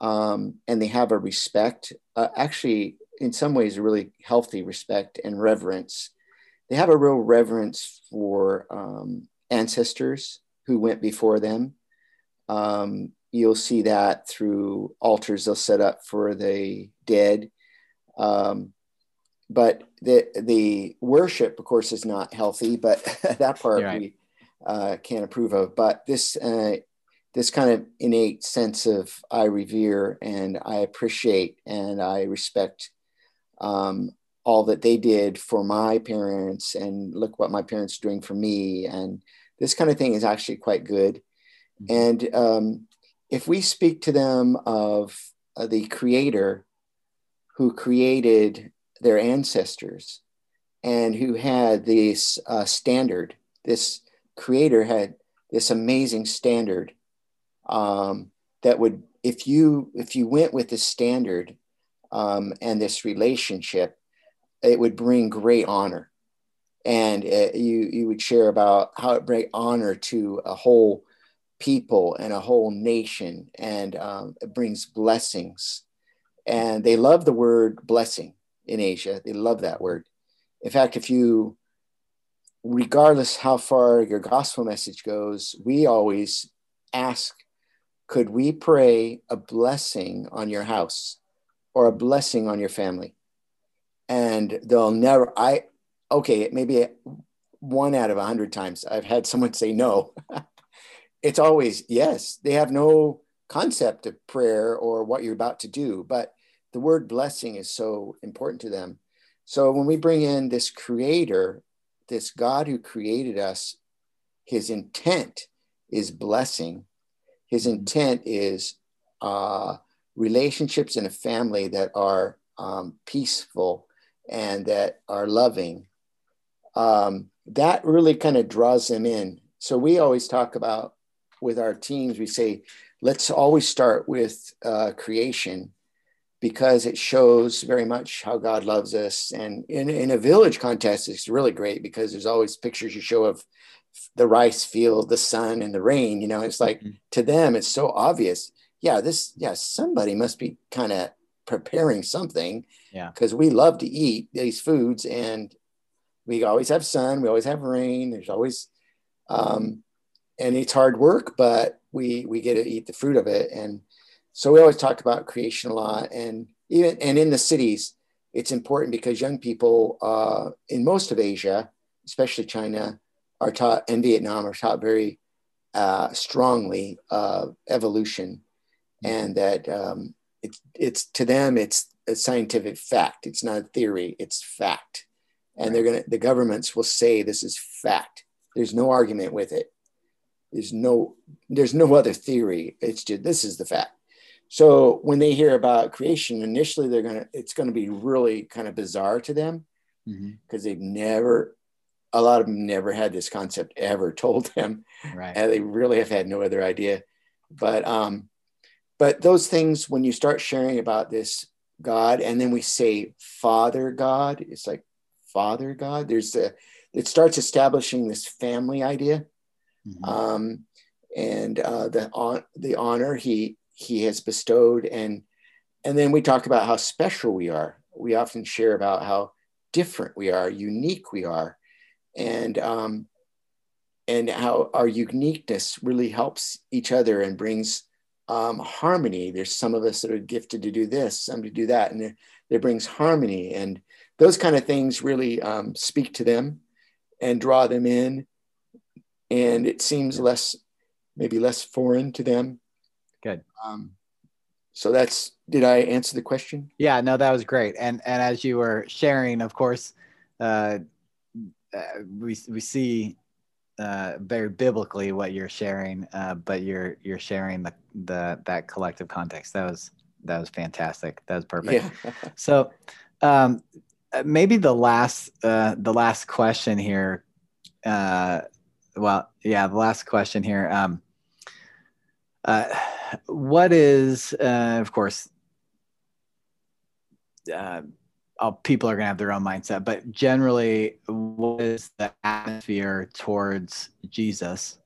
and they have a respect, actually in some ways, a really healthy respect and reverence. They have a real reverence for ancestors who went before them. You'll see that through altars they'll set up for the dead. But the worship, of course, is not healthy, but that part we can't approve of. But this kind of innate sense of I revere and I appreciate and I respect all that they did for my parents, and look what my parents are doing for me. And this kind of thing is actually quite good. And if we speak to them of the Creator who created their ancestors and who had this standard, this Creator had this amazing standard that would, if you went with this standard and this relationship, it would bring great honor. And you would share about how it brought honor to a whole people and a whole nation, and it brings blessings. And they love the word blessing in Asia. They love that word. In fact, if you, regardless how far your gospel message goes, we always ask, could we pray a blessing on your house or a blessing on your family? And they'll never, maybe 1 out of 100 times I've had someone say no. It's always yes. They have no concept of prayer or what you're about to do, but the word blessing is so important to them. So when we bring in this Creator, this God who created us, his intent is blessing. His intent is relationships in a family that are peaceful and that are loving. That really kind of draws them in. So we always talk about, with our teams, we say, let's always start with creation, because it shows very much how God loves us. And in a village context, it's really great because there's always pictures you show of the rice field, the sun, and the rain. You know, it's like to them, it's so obvious. Somebody must be kind of preparing something, because we love to eat these foods, and we always have sun, we always have rain, there's always, and it's hard work, but we get to eat the fruit of it. And so we always talk about creation a lot. And in the cities, it's important because young people in most of Asia, especially China, are taught, and Vietnam, are taught very strongly evolution, and that it's to them, it's a scientific fact. It's not a theory, it's fact. And the governments will say this is fact. There's no argument with it. There's no other theory. It's just, this is the fact. So when they hear about creation, initially it's going to be really kind of bizarre to them, because a lot of them never had this concept ever told them. Right. And they really have had no other idea. But But those things, when you start sharing about this God, and then we say Father God, it's like Father God. It starts establishing this family idea, mm-hmm. The honor he has bestowed, and then we talk about how special we are. We often share about how different we are, unique we are, and how our uniqueness really helps each other and brings harmony. There's some of us that are gifted to do this, some to do that, and it brings harmony. And those kind of things really speak to them and draw them in. And it seems maybe less foreign to them. Good. So did I answer the question? Yeah, no, that was great. And as you were sharing, of course, we see very biblically what you're sharing, but you're sharing that collective context. That was fantastic. That was perfect. Yeah. So maybe the last question here. The last question here. What is, of course, people are going to have their own mindset, but generally, what is the atmosphere towards Jesus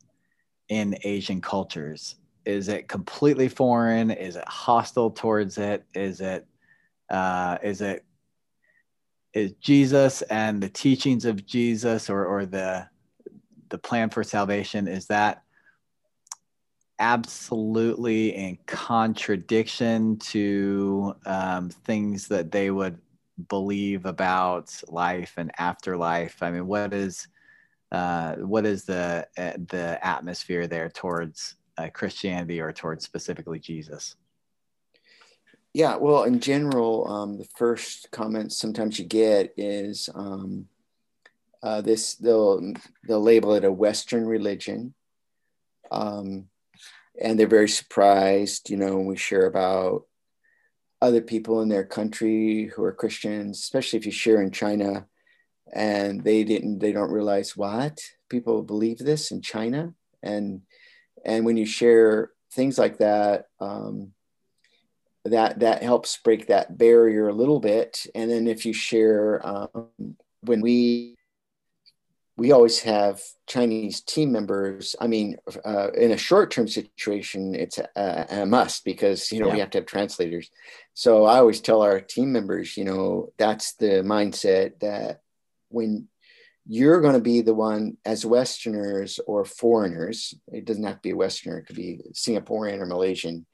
in Asian cultures? Is it completely foreign? Is it hostile towards it? Is Jesus and the teachings of Jesus, or the plan for salvation, is that absolutely in contradiction to things that they would believe about life and afterlife? I mean, what is the atmosphere there towards Christianity, or towards specifically Jesus? Yeah, well, in general, the first comments sometimes you get is they'll label it a Western religion. And they're very surprised, when we share about other people in their country who are Christians, especially if you share in China, and they don't realize what people believe this in China. And when you share things like that, that helps break that barrier a little bit. And then if you share, when we always have Chinese team members. I mean, in a short-term situation, it's a must, because, we have to have translators. So I always tell our team members, that's the mindset, that when you're going to be the one, as Westerners or foreigners, it doesn't have to be a Westerner, it could be Singaporean or Malaysian,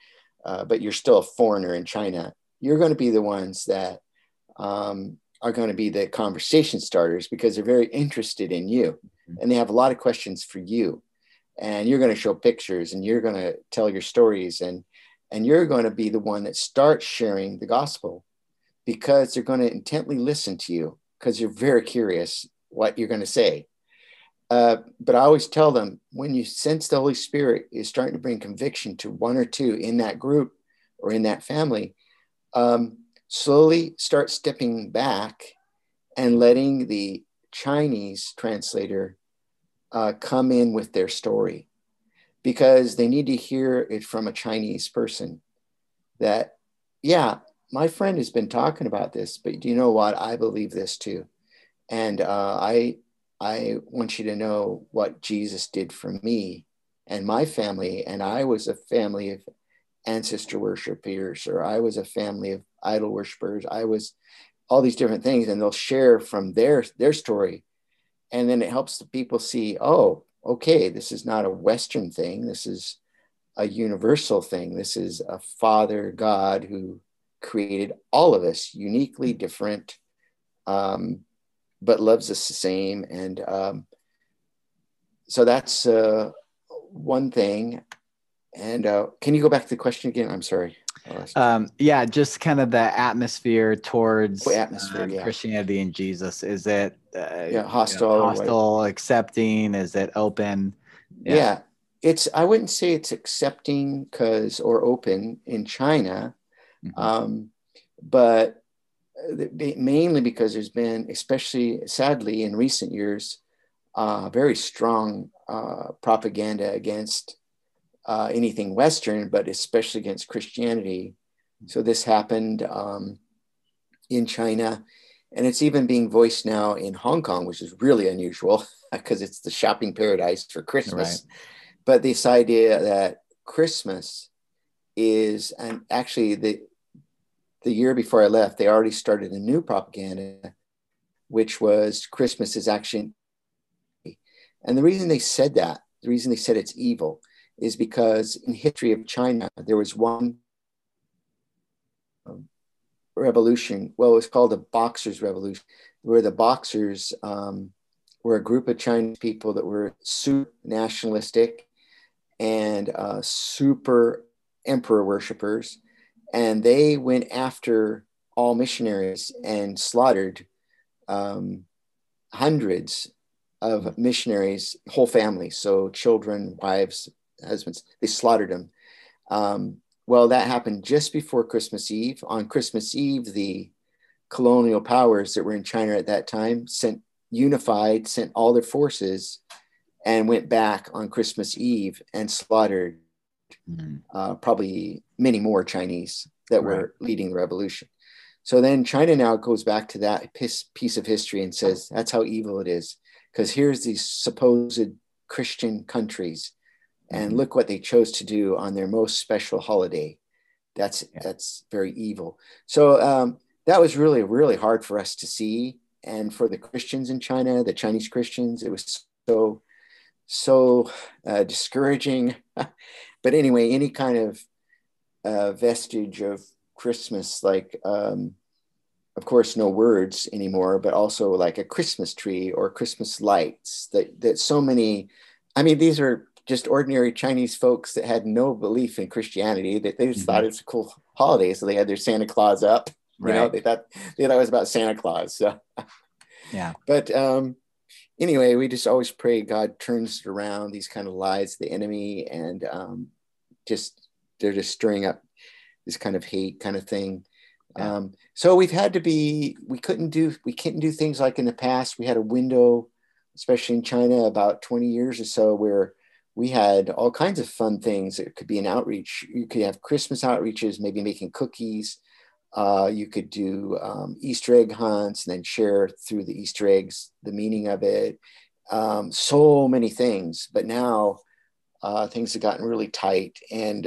but you're still a foreigner in China. You're going to be the ones that, are going to be the conversation starters, because they're very interested in you, and they have a lot of questions for you, and you're going to show pictures, and you're going to tell your stories, and you're going to be the one that starts sharing the gospel, because they're going to intently listen to you, because you're very curious what you're going to say. But I always tell them, when you sense the Holy Spirit is starting to bring conviction to one or two in that group or in that family, slowly start stepping back and letting the Chinese translator come in with their story, because they need to hear it from a Chinese person that, yeah, my friend has been talking about this, but do you know what? I believe this too. And I want you to know what Jesus did for me and my family. And I was a family of ancestor worshipers, or I was a family of idol worshipers. I was all these different things, and they'll share from their story. And then it helps the people see, oh, okay, this is not a Western thing. This is a universal thing. This is a Father God who created all of us uniquely different, but loves us the same. And so that's one thing. And can you go back to the question again? I'm sorry. Just kind of the atmosphere towards Christianity and Jesus. Is it hostile? Hostile, accepting? Is it open? Yeah, it's. I wouldn't say it's accepting or open in China, mm-hmm. But mainly because there's been, especially sadly in recent years, very strong propaganda against anything Western, but especially against Christianity. So this happened in China, and it's even being voiced now in Hong Kong, which is really unusual because it's the shopping paradise for Christmas. Right. But this idea that Christmas is, and actually the year before I left, they already started a new propaganda, which was Christmas is actually, and the reason they said that, the reason they said it's evil is because in history of China, there was one revolution, well, it was called the Boxers' Revolution, where the Boxers were a group of Chinese people that were super nationalistic and super emperor worshipers. And they went after all missionaries and slaughtered hundreds of missionaries, whole families. So children, wives, husbands, they slaughtered them. Well, that happened just before Christmas Eve. On Christmas Eve, the colonial powers that were in China at that time sent all their forces and went back on Christmas Eve and slaughtered probably many more Chinese that were leading the revolution. So then China now goes back to that piece of history and says, that's how evil it is. Because here's these supposed Christian countries, and look what they chose to do on their most special holiday. That's very evil. So that was really, really hard for us to see. And for the Christians in China, the Chinese Christians, it was so discouraging. But anyway, any kind of vestige of Christmas, like, of course, no words anymore, but also like a Christmas tree or Christmas lights that so many, I mean, these are just ordinary Chinese folks that had no belief in Christianity, that they just thought it's a cool holiday. So they had their Santa Claus up, you know, they thought it was about Santa Claus. So. Yeah. But anyway, we just always pray God turns it around, these kind of lies, the enemy, and they're just stirring up this kind of hate kind of thing. Yeah. So we've had to be, we couldn't do things like in the past. We had a window, especially in China, about 20 years or so, where we had all kinds of fun things. It could be an outreach. You could have Christmas outreaches, maybe making cookies. You could do Easter egg hunts and then share through the Easter eggs, the meaning of it. So many things, but now things have gotten really tight and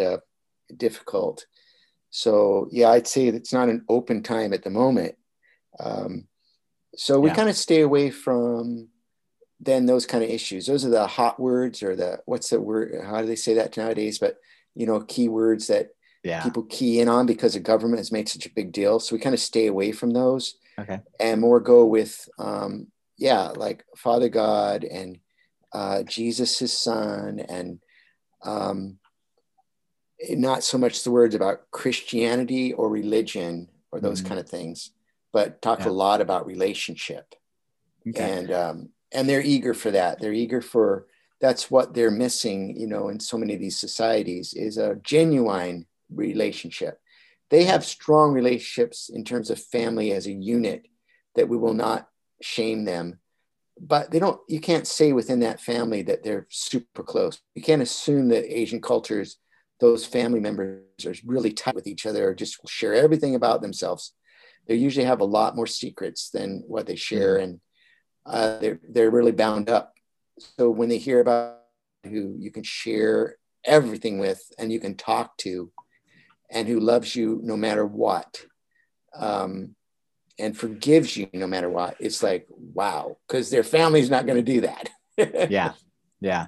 difficult. So yeah, I'd say it's not an open time at the moment. So we kind of stay away from then those kind of issues. Those are the hot words, or the, what's the word? How do they say that nowadays? But you know, keywords that people key in on because the government has made such a big deal. So we kind of stay away from those, and more go with like Father God and Jesus, his son, and not so much the words about Christianity or religion or those kind of things, but talked a lot about relationship. And they're eager for that. They're eager for, that's what they're missing, you know, in so many of these societies, is a genuine relationship. They have strong relationships in terms of family as a unit, that we will not shame them, but they don't, you can't say within that family that they're super close. You can't assume that Asian cultures, those family members are really tight with each other, or just share everything about themselves. They usually have a lot more secrets than what they share, and they're really bound up. So when they hear about who you can share everything with, and you can talk to, and who loves you no matter what, and forgives you no matter what, it's like, wow, because their family's not going to do that. Yeah.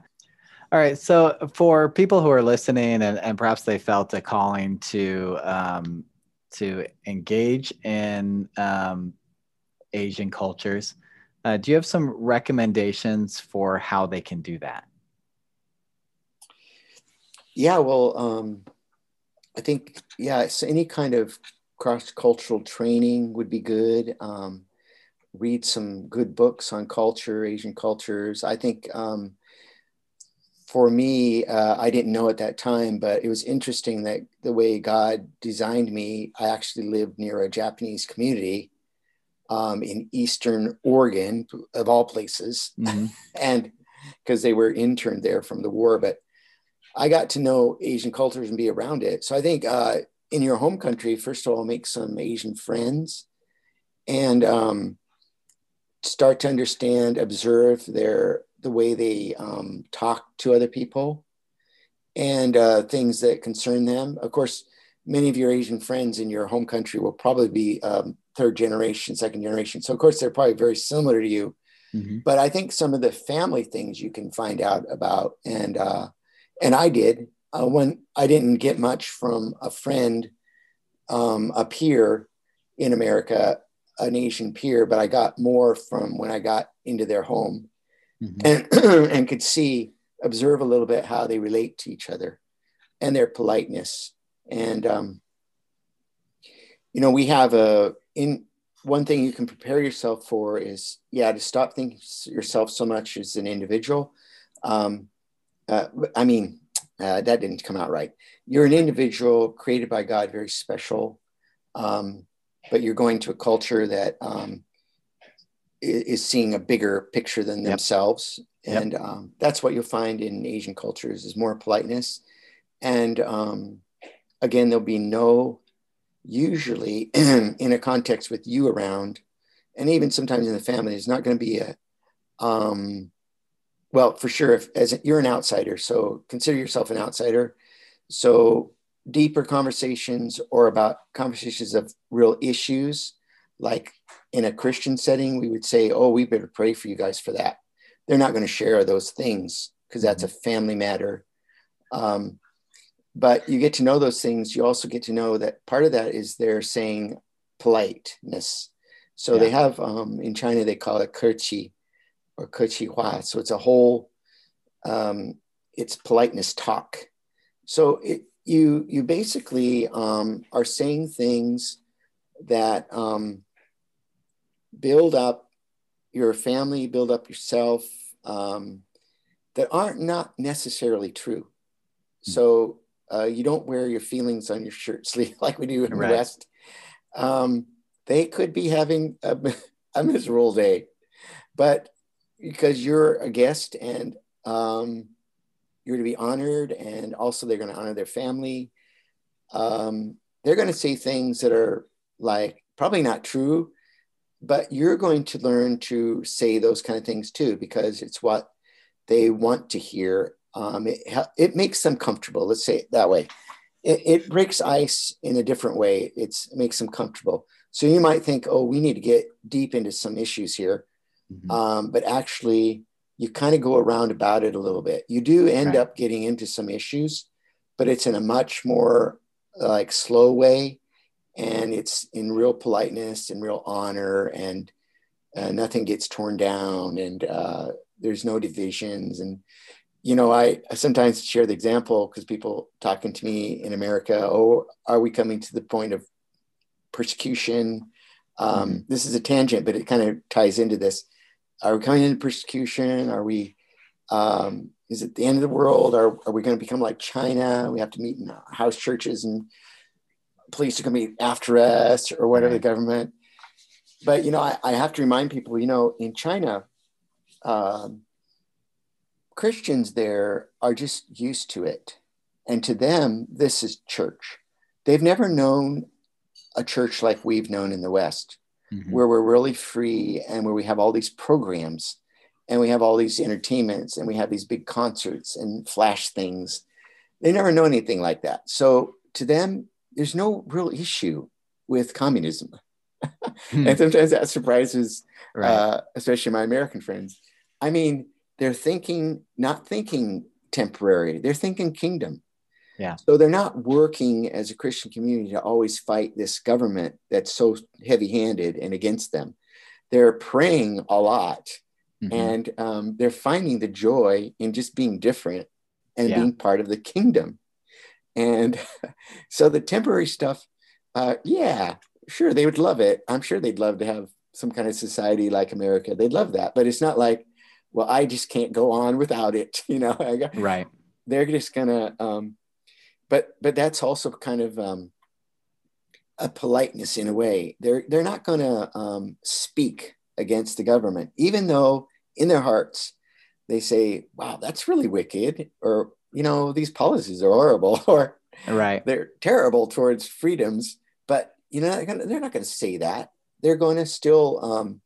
All right. So for people who are listening and perhaps they felt a calling to engage in Asian cultures, do you have some recommendations for how they can do that? Yeah, well, I think, so any kind of cross-cultural training would be good. Read some good books on culture, Asian cultures. I think, for me, I didn't know at that time, but it was interesting that the way God designed me, I actually lived near a Japanese community in Eastern Oregon, of all places, and because they were interned there from the war. But I got to know Asian cultures and be around it. So I think in your home country, first of all, make some Asian friends and start to understand, observe the way they talk to other people and things that concern them. Of course, many of your Asian friends in your home country will probably be third generation, second generation. So of course, they're probably very similar to you. Mm-hmm. But I think some of the family things you can find out about. And I did when I didn't get much from a friend up here in America, an Asian peer, but I got more from when I got into their home mm-hmm. and could see, observe a little bit how they relate to each other and their politeness. And, you know, we have one thing you can prepare yourself for is, to stop thinking yourself so much as an individual. That didn't come out right. You're an individual created by God, very special, but you're going to a culture that is seeing a bigger picture than themselves. Yep. And that's what you'll find in Asian cultures is more politeness. And again, there'll be no, usually in a context with you around, and even sometimes in the family, there's not going to be a, for sure, as you're an outsider, so consider yourself an outsider. So deeper conversations or about conversations of real issues, like in a Christian setting, we would say, oh, we better pray for you guys for that. They're not going to share those things because that's a family matter. But you get to know those things. You also get to know that part of that is they're saying politeness. So they have, in China, they call it kerchi or kerchi hua. So it's a whole, it's politeness talk. So you basically are saying things that build up your family, build up yourself, that aren't not necessarily true. Mm-hmm. So you don't wear your feelings on your shirt sleeve like we do in the West. They could be having a miserable day, but because you're a guest and you're to be honored, and also they're going to honor their family. They're going to say things that are like probably not true, but you're going to learn to say those kind of things too, because it's what they want to hear. It makes them comfortable. Let's say it that way. It breaks ice in a different way. It makes them comfortable. So you might think, oh, we need to get deep into some issues here. Mm-hmm. But actually you kind of go around about it a little bit. You do end up getting into some issues, but it's in a much more like slow way. And it's in real politeness and real honor, and nothing gets torn down, and there's no divisions. And you know, I sometimes share the example because people talking to me in America, oh, are we coming to the point of persecution? This is a tangent, but it kind of ties into this. Are we coming into persecution? Are we, is it the end of the world? Are we going to become like China? We have to meet in house churches and police are going to be after us or whatever the government. But, you know, I have to remind people, you know, in China, Christians there are just used to it. And to them, this is church. They've never known a church like we've known in the West, where we're really free and where we have all these programs and we have all these entertainments and we have these big concerts and flash things. They never know anything like that. So to them, there's no real issue with communism. And sometimes that surprises, especially my American friends. I mean, they're thinking, not thinking temporary, they're thinking kingdom. Yeah. So they're not working as a Christian community to always fight this government that's so heavy-handed and against them. They're praying a lot, and they're finding the joy in just being different and being part of the kingdom. And so the temporary stuff, sure, they would love it. I'm sure they'd love to have some kind of society like America. They'd love that, but it's not like, well, I just can't go on without it, you know? Right. They're just gonna, but that's also kind of a politeness in a way. They're not gonna speak against the government, even though in their hearts, they say, wow, that's really wicked, or you know, these policies are horrible or right. They're terrible towards freedoms, but you know, they're not going to say that. They're going to still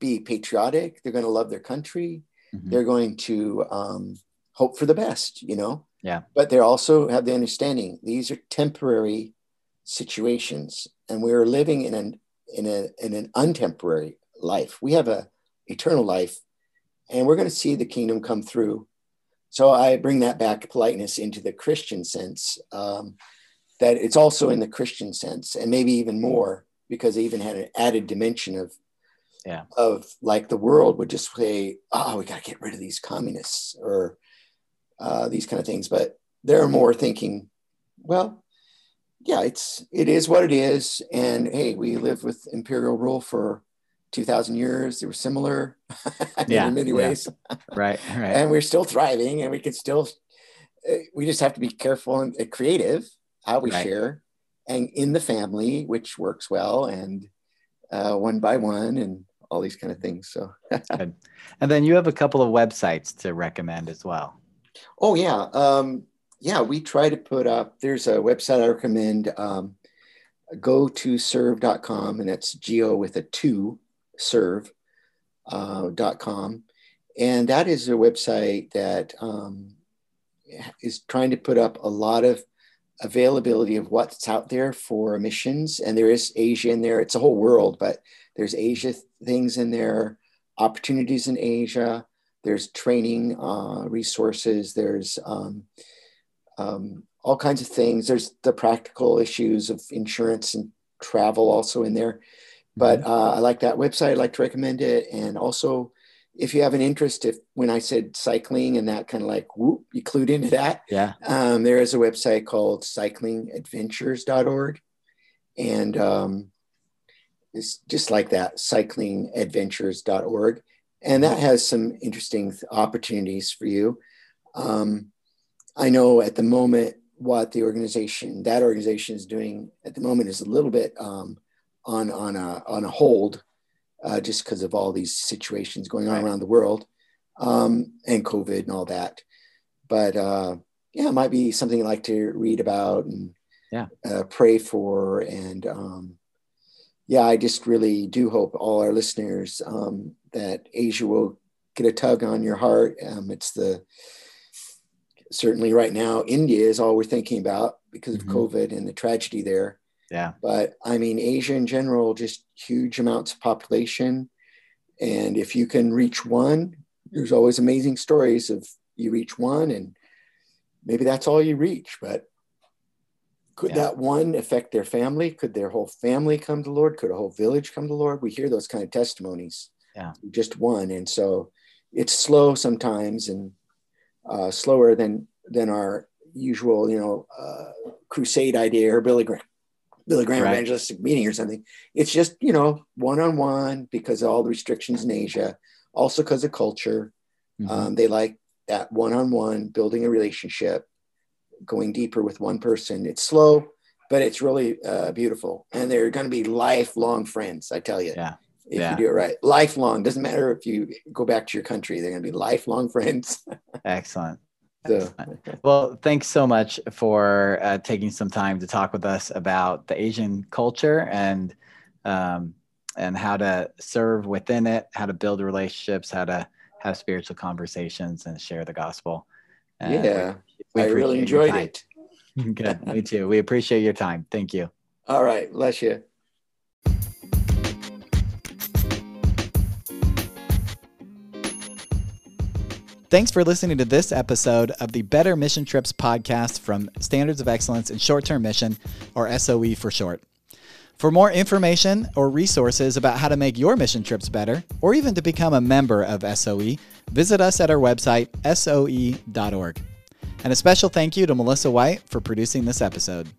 be patriotic. They're going to love their country. Mm-hmm. They're going to hope for the best, you know? Yeah. But they also have the understanding these are temporary situations and we are living in an untemporary life. We have a eternal life and we're going to see the kingdom come through. So I bring that back politeness into the Christian sense, that it's also in the Christian sense and maybe even more because they even had an added dimension of like the world would just say, oh, we got to get rid of these communists or these kind of things. But they're more thinking, well, yeah, it is what it is. And hey, we lived with imperial rule for 2,000 years. They were similar in many ways. Yeah. Right. And we're still thriving and we can still, we just have to be careful and creative how we share and in the family, which works well. And one by one and all these kind of things. So, and then you have a couple of websites to recommend as well. Oh yeah. We try to put up, there's a website I recommend, geo serve.com, and that's geo with a 2 serve.com. And that is a website that is trying to put up a lot of availability of what's out there for missions. And there is Asia in there. It's a whole world, but there's Asia things in there, opportunities in Asia. There's training resources. There's all kinds of things. There's the practical issues of insurance and travel also in there. But I like that website. I'd like to recommend it. And also, if you have an interest, when I said cycling and that kind of like, whoop, you clued into that. Yeah. There is a website called cyclingadventures.org. And it's just like that, cyclingadventures.org. And that has some interesting opportunities for you. I know at the moment what that organization is doing at the moment is a little bit on a hold. Just because of all these situations going on around the world and COVID and all that. But it might be something you'd like to read about and pray for. And I just really do hope all our listeners that Asia will get a tug on your heart. Certainly right now, India is all we're thinking about because of COVID and the tragedy there. Yeah. But I mean, Asia in general, just huge amounts of population. And if you can reach one, there's always amazing stories of you reach one and maybe that's all you reach. But could that one affect their family? Could their whole family come to the Lord? Could a whole village come to the Lord? We hear those kind of testimonies. Yeah. Just one. And so it's slow sometimes and slower than our usual, crusade idea or Billy Graham evangelistic meeting or something. It's just, one-on-one because of all the restrictions in Asia, also because of culture. They like that one-on-one, building a relationship, going deeper with one person. It's slow, but it's really beautiful. And they're going to be lifelong friends, I tell you, if you do it right. Lifelong, doesn't matter if you go back to your country, they're going to be lifelong friends. Excellent. Well, thanks so much for taking some time to talk with us about the Asian culture and how to serve within it, how to build relationships, how to have spiritual conversations and share the gospel. I really enjoyed it. Good. Me too. We appreciate your time. Thank you. All right. Bless you. Thanks for listening to this episode of the Better Mission Trips podcast from Standards of Excellence in Short-Term Mission, or SOE for short. For more information or resources about how to make your mission trips better, or even to become a member of SOE, visit us at our website, soe.org. And a special thank you to Melissa White for producing this episode.